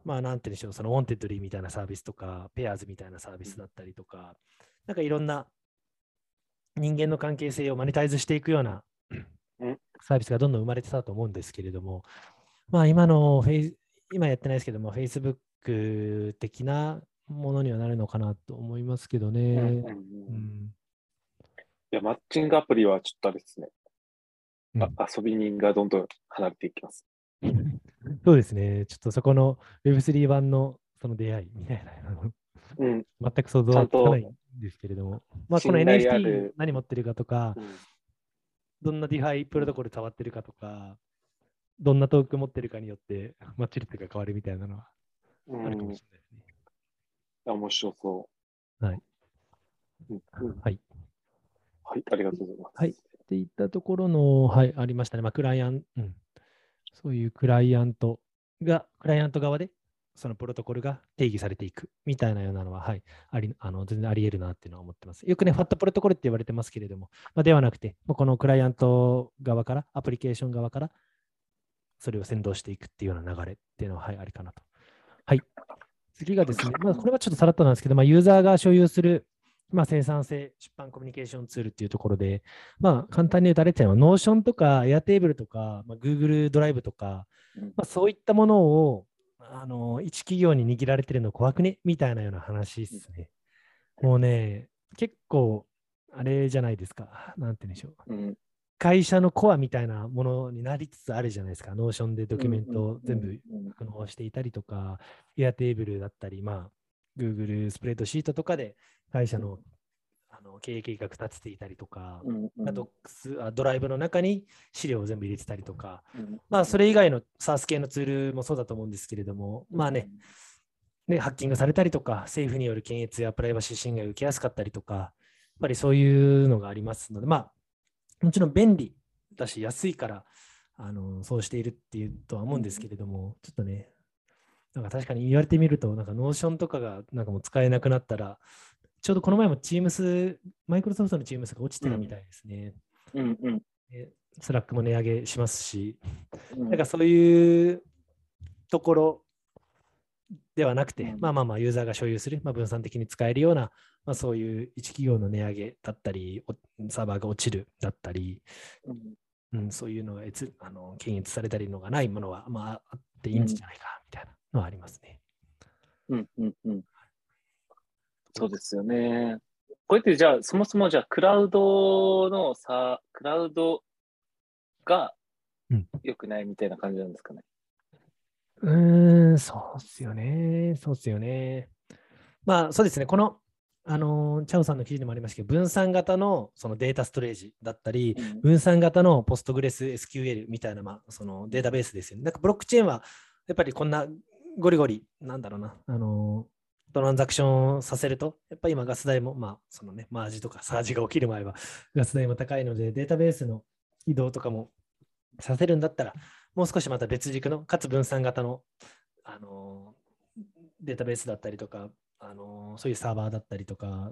まあなんて言うんでしょう、その Wantedly みたいなサービスとか、Pairs みたいなサービスだったりとか、なんかいろんな、人間の関係性をマネタイズしていくようなサービスがどんどん生まれてたと思うんですけれども、まあ今やってないですけども、Facebook 的なものにはなるのかなと思いますけどね。いや、マッチングアプリはちょっとあれですね。遊び人がどんどん離れていきます。そうですね。ちょっとそこの Web3 版のその出会いみたいな。全く想像つかないですけれども、まあ、この NFT 何持ってるかとか、どんな DeFi プロトコル触ってるかとか、どんなトーク持ってるかによってマッチ率が変わるみたいなのはあるかもしれないですね。面白そう。ありがとうございます。っていったところの、ありましたね。まあ、そういうクライアント側で、そのプロトコルが定義されていくみたいなようなのは、全然あり得るなっていうのは思ってます。よくね、ファットプロトコルって言われてますけれども、まあ、ではなくて、このクライアント側から、アプリケーション側から、それを先導していくっていうような流れっていうのは、ありかなと。次がですね、まあ、これはちょっとさらっとなんですけど、まあ、ユーザーが所有する、まあ、生産性、出版コミュニケーションツールっていうところで、まあ、簡単に言うとあれっていうのは、ノーションとか、エアテーブルとか、まあ、Google ドライブとか、まあ、そういったものを一企業に握られてるの怖くねみたいなような話ですね。もうね、結構、あれじゃないですか、なんて言うんでしょう。会社のコアみたいなものになりつつあるじゃないですか。ノーションでドキュメントを全部格納していたりとか、エアテーブルだったり、まあ、Google スプレッドシートとかで会社の、経営計画立てていたりとか、ドライブの中に資料を全部入れてたりとか、まあ、それ以外の SaaS 系のツールもそうだと思うんですけれども、まあね、ハッキングされたりとか、政府による検閲やプライバシー侵害を受けやすかったりとか、やっぱりそういうのがありますので、まあ、もちろん便利だし安いからそうしているっていうとは思うんですけれども、ちょっとね、なんか確かに言われてみると、なんかノーションとかがなんかもう使えなくなったら、ちょうどこの前も Teams、Microsoft の Teams が落ちてたみたいですね。スラックも値上げしますし、なんかそういうところではなくて、まあユーザーが所有する、まあ、分散的に使えるような、まあ、そういう一企業の値上げだったり、サーバーが落ちるだったり、そういうのが検閲されたりのがないものは、まあ、あっていいんじゃないかみたいなのはありますね。そうですよね。これってじゃあそもそもじゃあクラウドが良くないみたいな感じなんですかね。そうですよね。まあそうですね。このチャオさんの記事にもありましたけど、分散型のそのデータストレージだったり、分散型のポストグレス SQL みたいな、まあ、そのデータベースですよね。なんかブロックチェーンはやっぱりこんなゴリゴリなんだろうな、トランザクションさせると、やっぱり今ガス代も、まあそのね、マージとかサージが起きる前はガス代も高いので、データベースの移動とかもさせるんだったら、もう少しまた別軸のかつ分散型の、データベースだったりとか、そういうサーバーだったりとか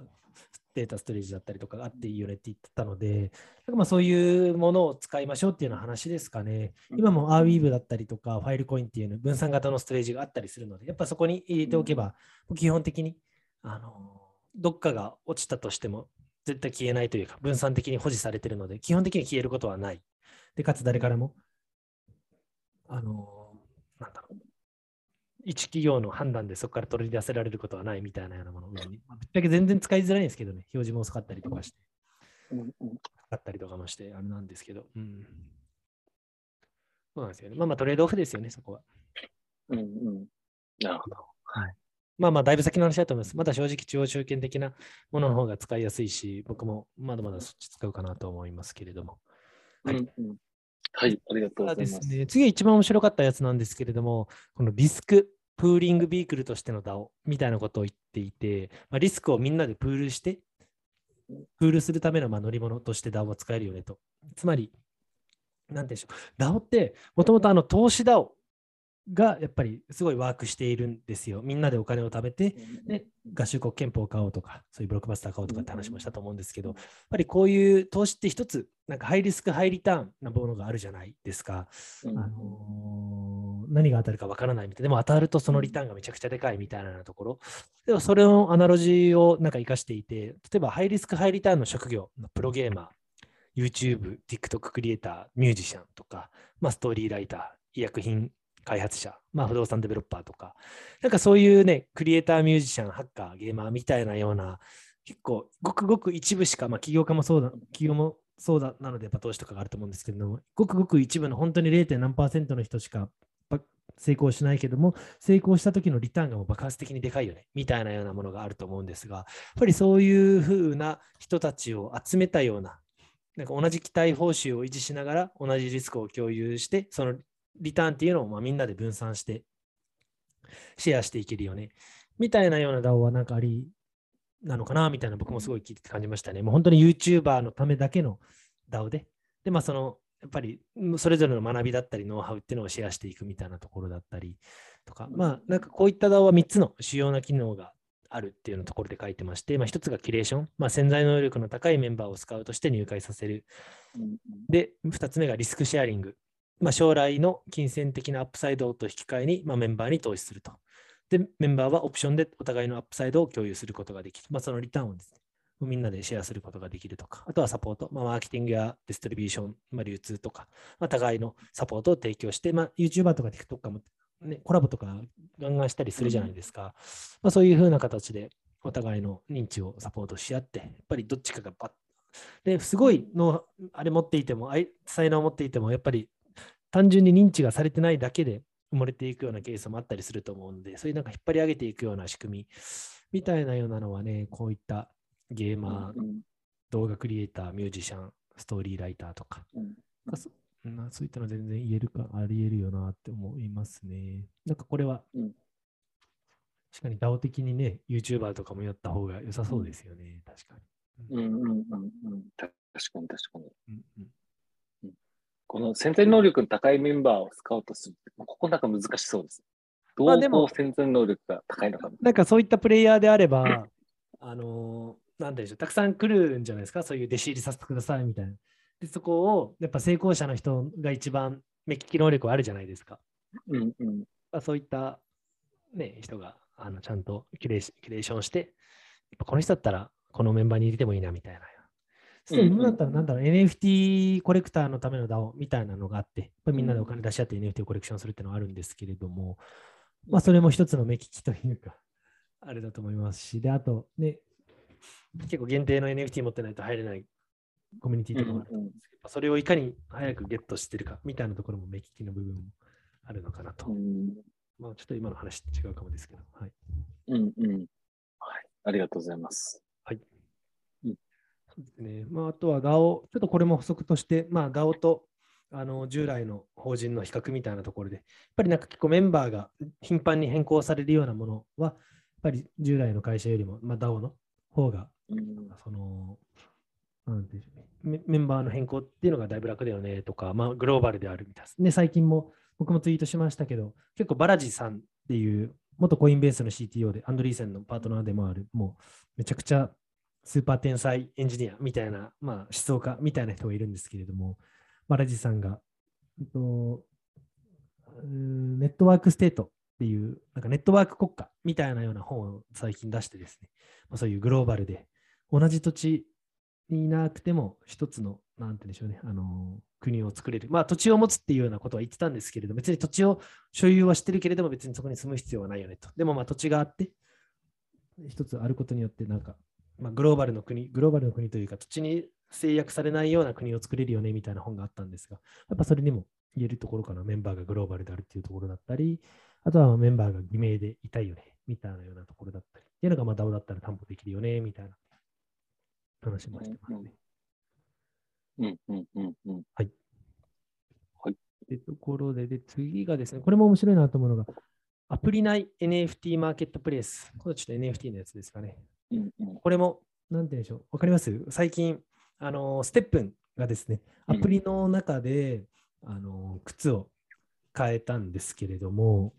データストレージだったりとかあっていいよねって言ってたので、まあそういうものを使いましょうっていうような話ですかね。今も Arweave だったりとかファイルコインっていうの分散型のストレージがあったりするので、やっぱそこに入れておけば、基本的にどっかが落ちたとしても絶対消えないというか、分散的に保持されているので基本的に消えることはないで、かつ誰からもなんだろう、一企業の判断でそこから取り出せられることはないみたいなようなものに、ぶっちゃけ全然使いづらいんですけどね、表示も遅かったりとかして、あったりとかもして、あれなんですけど、そうなんですよね。まあトレードオフですよね、そこは。なるほど。まあだいぶ先の話だと思います。まだ正直中央集権的なものの方が使いやすいし、僕もまだまだそっち使うかなと思いますけれども。ありがとうございます。次一番面白かったやつなんですけれども、このリスクプーリングビークルとしての DAO みたいなことを言っていて、まあ、リスクをみんなでプールして、プールするための乗り物として DAO を使えるよねと。つまり、なんでしょう、DAO ってもともと投資 DAO がやっぱりすごいワークしているんですよ。みんなでお金を貯めて、で合衆国憲法を買おうとか、そういうブロックバスター買おうとかって話もしたと思うんですけど、やっぱりこういう投資って一つ、なんかハイリスクハイリターンなものがあるじゃないですか。何が当たるかわからないみたいな、でも当たるとそのリターンがめちゃくちゃでかいみたいなところ。でもそれのアナロジーをなんか生かしていて、例えばハイリスクハイリターンの職業、プロゲーマー、YouTube、TikTok クリエイター、ミュージシャンとか、まあ、ストーリーライター、医薬品開発者、まあ、不動産デベロッパーとか、なんかそういうね、クリエイター、ミュージシャン、ハッカー、ゲーマーみたいなような、結構、ごくごく一部しか、まあ、企業もそうだなので、投資とかがあると思うんですけれども、ごくごく一部の本当に 0. 何%の人しか成功しないけども、成功した時のリターンがもう爆発的にでかいよね、みたいなようなものがあると思うんですが、やっぱりそういうふうな人たちを集めたような、なんか同じ期待報酬を維持しながら、同じリスクを共有して、そのリターンっていうのをまあみんなで分散してシェアしていけるよねみたいなような DAO はなんかありなのかなみたいな、僕もすごい聞いて感じましたね。もう本当に YouTuber のためだけの DAO で、まあそのやっぱりそれぞれの学びだったりノウハウっていうのをシェアしていくみたいなところだったりとか、まあなんかこういった DAO は3つの主要な機能があるっていうのところで書いてまして、まあ、1つがキュレーション、まあ、潜在能力の高いメンバーをスカウトして入会させる。で、2つ目がリスクシェアリング。まあ、将来の金銭的なアップサイドと引き換えに、まあ、メンバーに投資すると。で、メンバーはオプションでお互いのアップサイドを共有することができる。まあ、そのリターンをですね、みんなでシェアすることができるとか、あとはサポート、まあ、マーケティングやディストリビューション、まあ、流通とか、まあ、互いのサポートを提供して、まあ、YouTuber とか TikTok も、ね、コラボとかガンガンしたりするじゃないですか。まあ、そういうふうな形でお互いの認知をサポートし合って、やっぱりどっちかがバッですごいのあれ持っていても、才能を持っていても、やっぱり単純に認知がされてないだけで埋もれていくようなケースもあったりすると思うので、そういうなんか引っ張り上げていくような仕組みみたいなようなのはね、こういったゲーマー、動画クリエイター、ミュージシャン、ストーリーライターとか、そういったの全然言えるか、ありえるよなって思いますね。なんかこれは、確かに DAO 的にね、YouTuber とかもやった方が良さそうですよね、確かに。確かに確かに、この潜在能力の高いメンバーをスカウトする、ここなんか難しそうです。どう潜在能力が高いのか、なんかそういったプレイヤーであればなんでしょう、たくさん来るんじゃないですか、そういう弟子入りさせてくださいみたいな。でそこをやっぱ成功者の人が一番目利き能力はあるじゃないですか、そういった、ね、人がちゃんとキュレーションして、やっぱこの人だったらこのメンバーに入れてもいいなみたいな。そういうのだったらなんだろう、NFT コレクターのための DAO みたいなのがあって、みんなでお金出し合って NFT をコレクションするっていうのはあるんですけれども、まあそれも一つの目利きというか、あれだと思いますし、で、あとね、結構限定の NFT 持ってないと入れないコミュニティとかもあると思うんですけど、それをいかに早くゲットしてるかみたいなところも目利きの部分もあるのかなと。まあちょっと今の話違うかもですけど、はい。はい、ありがとうございます。はい。そうですね。まあ、あとは DAO、 ちょっとこれも補足として、まあ、DAO と従来の法人の比較みたいなところで、やっぱりなんか結構メンバーが頻繁に変更されるようなものは、やっぱり従来の会社よりも、まあ、DAO の方が、その、なんていうの、メンバーの変更っていうのがだいぶ楽だよねとか、まあ、グローバルであるみたいですね。最近も僕もツイートしましたけど、結構バラジさんっていう、元コインベースの CTO でアンドリーセンのパートナーでもある、もうめちゃくちゃスーパー天才エンジニアみたいな、まあ、思想家みたいな人がいるんですけれども、バラジさんが、ネットワークステートっていうなんかネットワーク国家みたいなような本を最近出してですね、まあ、そういうグローバルで同じ土地にいなくても一つのなんて言うんでしょうね、国を作れる、まあ、土地を持つっていうようなことは言ってたんですけれども、別に土地を所有はしてるけれども別にそこに住む必要はないよねと。でもまあ土地があって一つあることによってなんか、まあ、グローバルの国というか土地に制約されないような国を作れるよねみたいな本があったんですが、やっぱそれにも言えるところかな。メンバーがグローバルであるっていうところだったり、あとはメンバーが偽名でいたいよねみたいなようなところだったりっていうのが、まあ DAO だったら担保できるよねみたいな話もしてますね。はい。はい。で、ところで、次がですね、これも面白いなと思うのが、アプリ内 NFT マーケットプレイス。これちょっと NFT のやつですかね。これも、なんて言うんでしょう、わかります？最近、ステップンがですね、アプリの中で、靴を変えたんですけれども、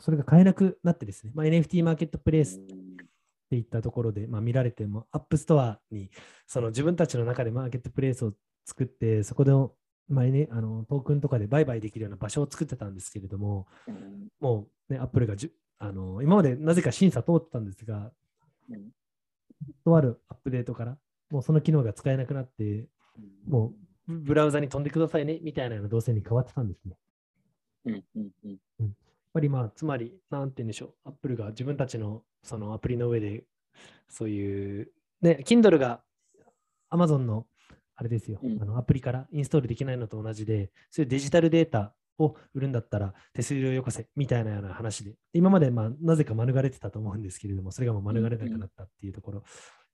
それが買えなくなってですね、まあ、NFT マーケットプレイス。っていったところで、まあ、見られてもアップストアにその自分たちの中でマーケットプレイスを作って、そこで、まあね、トークンとかで売買できるような場所を作ってたんですけれども、もう、ね、アップルが今までなぜか審査通ってたんですが、とあるアップデートからもうその機能が使えなくなって、もうブラウザに飛んでくださいねみたいな動線に変わってたんですね。やっぱりまあ、つまり、なんて言うんでしょう、アップルが自分たちのそのアプリの上で、そういう、ね、Kindle が Amazon の、あれですよ、アプリからインストールできないのと同じで、そういうデジタルデータを売るんだったら、手数料よこせみたいなような話で、今までまあなぜか免れてたと思うんですけれども、それがもう免れなくなったっていうところ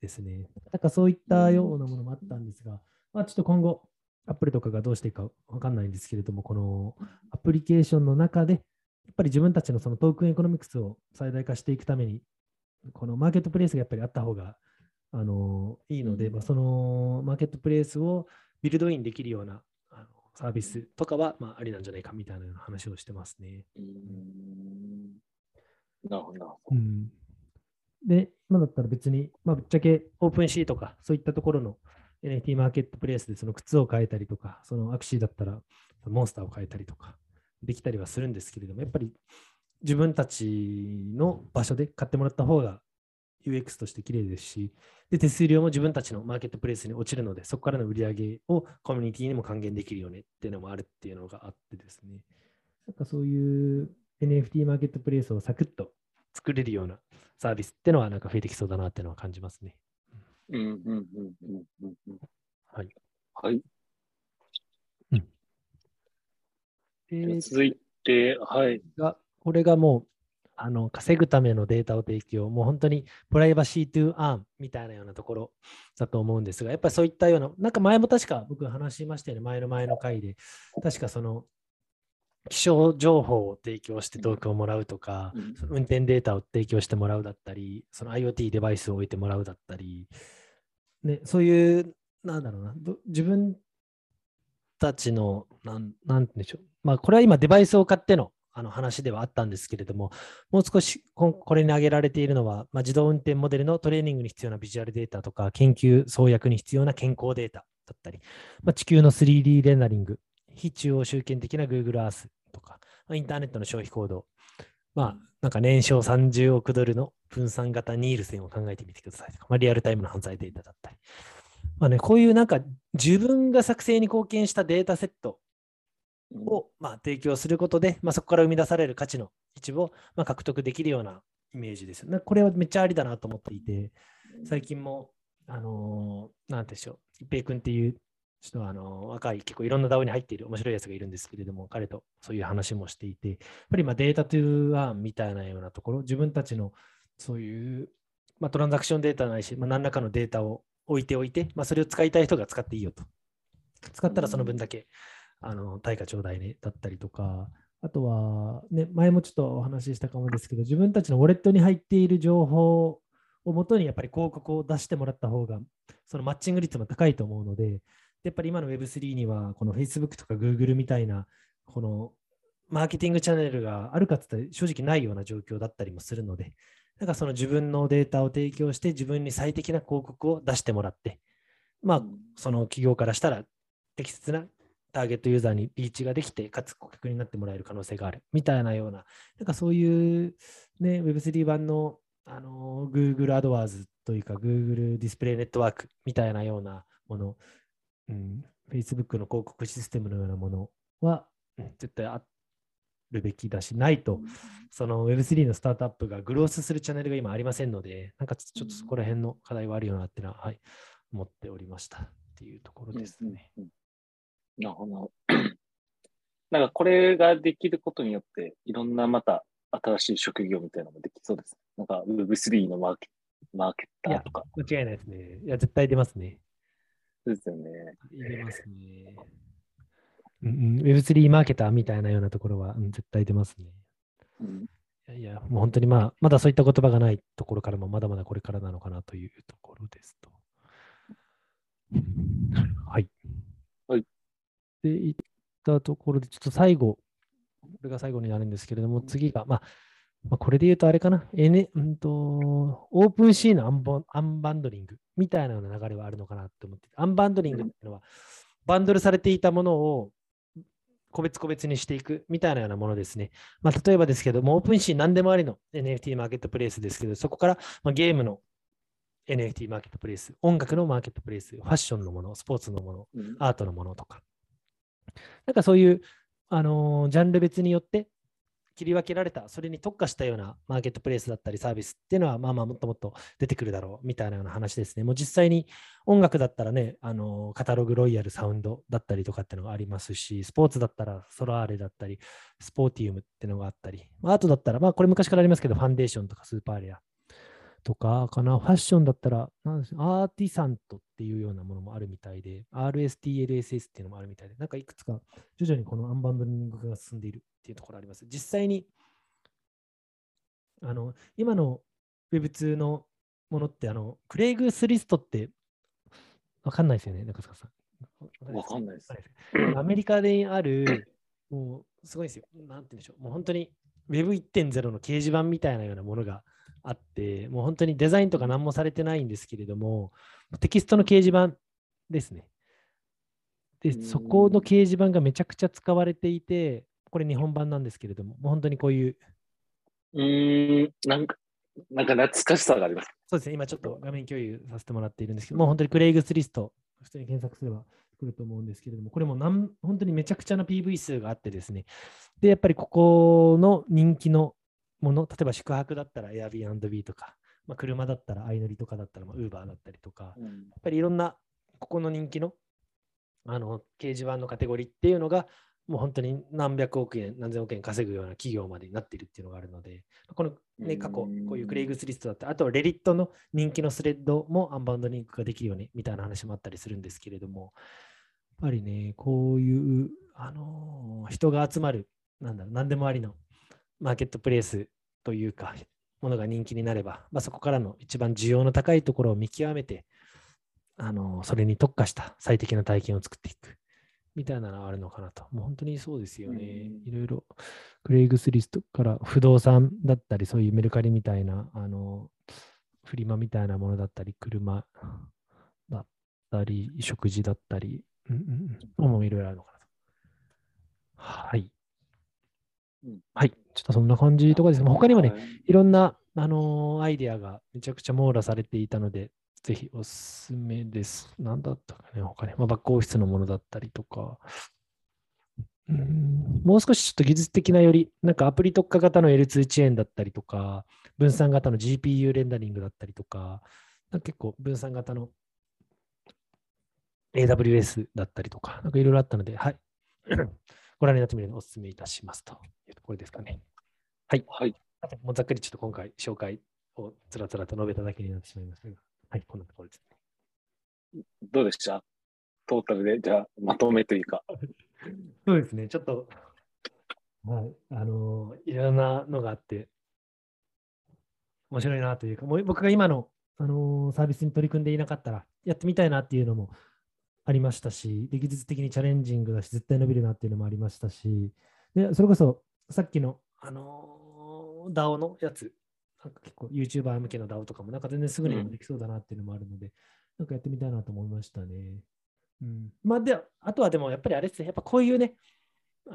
ですね。なんかそういったようなものもあったんですが、まあ、ちょっと今後、アップルとかがどうしていくか分かんないんですけれども、このアプリケーションの中で、やっぱり自分たちのそのトークンエコノミクスを最大化していくために、このマーケットプレイスがやっぱりあった方がいいので、まあ、そのマーケットプレイスをビルドインできるようなサービスとかは、まあ、ありなんじゃないかみたいな話をしてますね。なるほど。で、今だったら別に、まあ、ぶっちゃけ OpenSea とかそういったところの NFT マーケットプレイスでその靴を変えたりとか、そのアクシーだったらモンスターを変えたりとか。できたりはするんですけれども、やっぱり自分たちの場所で買ってもらった方が UX として綺麗ですし、で手数料も自分たちのマーケットプレイスに落ちるので、そこからの売り上げをコミュニティにも還元できるよねっていうのもあるっていうのがあってですね、なんかそういう NFT マーケットプレイスをサクッと作れるようなサービスっていうのはなんか増えてきそうだなっていうのは感じますね。はいはい、続いて、はい、これがもう稼ぐためのデータを提供、もう本当にプライバシー・トゥ・アーンみたいなようなところだと思うんですが、やっぱりそういったような、なんか前も確か僕話しましたよね、前の回で、確かその気象情報を提供してトークをもらうとか、その運転データを提供してもらうだったり、その IoT デバイスを置いてもらうだったり、ね、そういう、なんだろうな、自分たちの、なんでしょう、まあ、これは今デバイスを買っての、話ではあったんですけれども、もう少しこれに挙げられているのは、まあ、自動運転モデルのトレーニングに必要なビジュアルデータとか、研究創薬に必要な健康データだったり、まあ、地球の 3D レンダリング、非中央集権的な Google Earth とか、まあ、インターネットの消費行動、まあ、なんか年商30億ドルの分散型ニールセンを考えてみてくださいとか、まあ、リアルタイムの犯罪データだったり、まあね、こういうなんか自分が作成に貢献したデータセットをまあ提供することで、まあ、そこから生み出される価値の一部をまあ獲得できるようなイメージですよね。これはめっちゃありだなと思っていて、最近も、なんでしょう、一平君っていう人は若い、結構いろんな DAO に入っている面白いやつがいるんですけれども、彼とそういう話もしていて、やっぱりまあデータトゥーアンみたいなようなところ、自分たちのそういう、まあ、トランザクションデータないし、まあ、何らかのデータを置いておいて、まあ、それを使いたい人が使っていいよと。使ったらその分だけ。対価ちょうだいねだったりとか、あとは、ね、前もちょっとお話ししたかもですけど、自分たちのウォレットに入っている情報をもとにやっぱり広告を出してもらった方がそのマッチング率も高いと思うので、やっぱり今の Web3 にはこの Facebook とか Google みたいなこのマーケティングチャンネルがあるかつって正直ないような状況だったりもするので、なんかその自分のデータを提供して自分に最適な広告を出してもらって、まあ、その企業からしたら適切なターゲットユーザーにリーチができて、かつ顧客になってもらえる可能性があるみたいなような、なんかそういう、ね、Web3 版の、Google AdWords というか Google ディスプレイネットワークみたいなようなもの、Facebook の広告システムのようなものは絶対あるべきだし、ないとその Web3 のスタートアップがグロースするチャンネルが今ありませんので、なんかちょっとそこら辺の課題はあるよなっていうのは、はい、思っておりましたっていうところですね。なるほど。なんかこれができることによって、いろんなまた新しい職業みたいなのもできそうですね。なんか Web3 のマーケッターとか。間違いないですね。いや、絶対出ますね。そうですよね。出ますね。Web3 マーケターみたいなようなところは、絶対出ますね。いや、もう本当にまだそういった言葉がないところからも、まだまだこれからなのかなというところですと。はい。でいったところで、ちょっと最後、これが最後になるんですけれども、次が、まあ、これで言うとあれかな、オープンシーのアンバンドリングみたいな流れはあるのかなと思って、アンバンドリングっていうのは、バンドルされていたものを個別にしていくみたいなようなものですね。まあ、例えばですけども、オープンシー何でもありの NFT マーケットプレイスですけど、そこから、まあ、ゲームのNFT マーケットプレイス、音楽のマーケットプレイス、ファッションのもの、スポーツのもの、アートのものとか。なんかそういう、ジャンル別によって切り分けられた、それに特化したようなマーケットプレイスだったりサービスっていうのは、まあまあもっともっと出てくるだろうみたいなような話ですね。もう実際に音楽だったらね、カタログロイヤルサウンドだったりとかっていうのがありますし、スポーツだったらソラーレだったり、スポーティウムっていうのがあったり、アートだったら、まあこれ昔からありますけど、ファンデーションとかスーパーレアとかかな、ファッションだったら、アーティサントっていうようなものもあるみたいで、RST、LSS っていうのもあるみたいで、なんかいくつか徐々にこのアンバンドリングが進んでいるっていうところあります。実際に、今の Web2 のものって、クレイグスリストってわかんないですよね、中塚さん。わかんないです。アメリカである、もうすごいですよ。なんて言うんでしょう。もう本当に Web1.0 の掲示板みたいなようなものがあって、もう本当にデザインとか何もされてないんですけれども、テキストの掲示板ですね。でそこの掲示板がめちゃくちゃ使われていて、これ日本版なんですけれども、もう本当にこういうなんか懐かしさがあります。そうですね、今ちょっと画面共有させてもらっているんですけども、本当にクレイグスリスト、普通に検索すれば来ると思うんですけれども、これも本当にめちゃくちゃな PV 数があってですね、で、やっぱりここの人気のもの、例えば宿泊だったら Airbnb とか、まあ、車だったら相乗りとかだったら Uber だったりとか、やっぱりいろんなここの人気の掲示板のカテゴリーっていうのが、もう本当に何百億円、何千億円稼ぐような企業までになっているっていうのがあるので、この、ね、過去、こういうクレイグスリストだったり、あとはレディットの人気のスレッドもアンバウンドリンクができるよねみたいな話もあったりするんですけれども、やっぱりね、こういう、人が集まる、何でもありのマーケットプレイスというか、ものが人気になれば、まあ、そこからの一番需要の高いところを見極めて、それに特化した最適な体験を作っていく。みたいなのがあるのかなと。もう本当にそうですよね。いろいろクレイグスリストから不動産だったり、そういうメルカリみたいな、フリマみたいなものだったり、車だったり、食事だったり、もういろいろあるのかなと。はい。はい。ちょっとそんな感じとかですね。他にもね、いろんな、アイデアがめちゃくちゃ網羅されていたので、ぜひおすすめです。何だったかね、他に。まあ、バックオフィスのものだったりとか。もう少しちょっと技術的なより、なんかアプリ特化型の L2 チェーンだったりとか、分散型の GPU レンダリングだったりとか、なんか結構分散型の AWS だったりとか、なんかいろいろあったので、はい。ご覧になってみるのをおすすめいたしますというところですかね。はい。はい、もうざっくりちょっと今回、紹介をつらつらと述べただけになってしまいましたが。はい、こんなところですね。どうでした？トータルで、じゃあ、まとめというか。そうですね、ちょっと、はい、いろんなのがあって、面白いなというか、もう僕が今の、サービスに取り組んでいなかったら、やってみたいなっていうのもありましたし、技術的にチャレンジングだし、絶対伸びるなっていうのもありましたし、でそれこそ、さっきの、DAO のやつ、なんか結構 YouTuber 向けの DAO とかもなんか全然すぐにできそうだなっていうのもあるので、なんかやってみたいなと思いましたね。まあで、あとはでもやっぱりあれですね、やっぱこういうね、い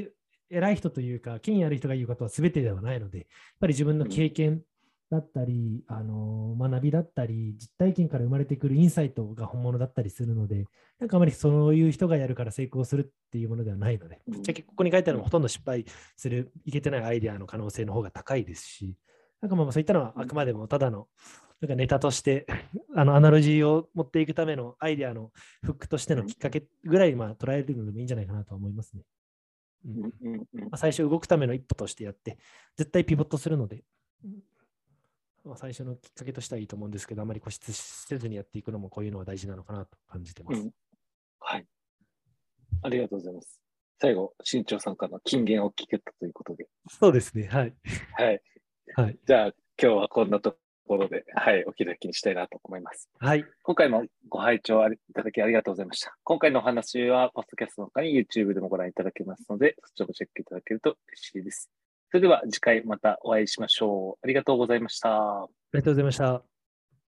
う偉い人というか、権威ある人が言うことは全てではないので、やっぱり自分の経験だったり、学びだったり、実体験から生まれてくるインサイトが本物だったりするので、なんかあまりそういう人がやるから成功するっていうものではないので、じゃあここに書いてあるのはほとんど失敗する、いけてないアイデアの可能性の方が高いですし、なんかまあそういったのはあくまでもただのなんかネタとして、アナロジーを持っていくためのアイデアのフックとしてのきっかけぐらいまあ捉えるのでもいいんじゃないかなと思いますね。最初動くための一歩としてやって、絶対ピボットするので、最初のきっかけとしてはいいと思うんですけど、あまり固執せずにやっていくのもこういうのは大事なのかなと感じてます。はい。ありがとうございます。最後、新潮さんからの金言を聞けたということで。そうですね。はい。はい。はい、じゃあ、今日はこんなところで、はい、お開きにしたいなと思います。はい。今回もご拝聴いただきありがとうございました。今回のお話は、ポッドキャストの他に YouTube でもご覧いただけますので、そちらもチェックいただけると嬉しいです。それでは次回またお会いしましょう。ありがとうございました。ありがとうございました。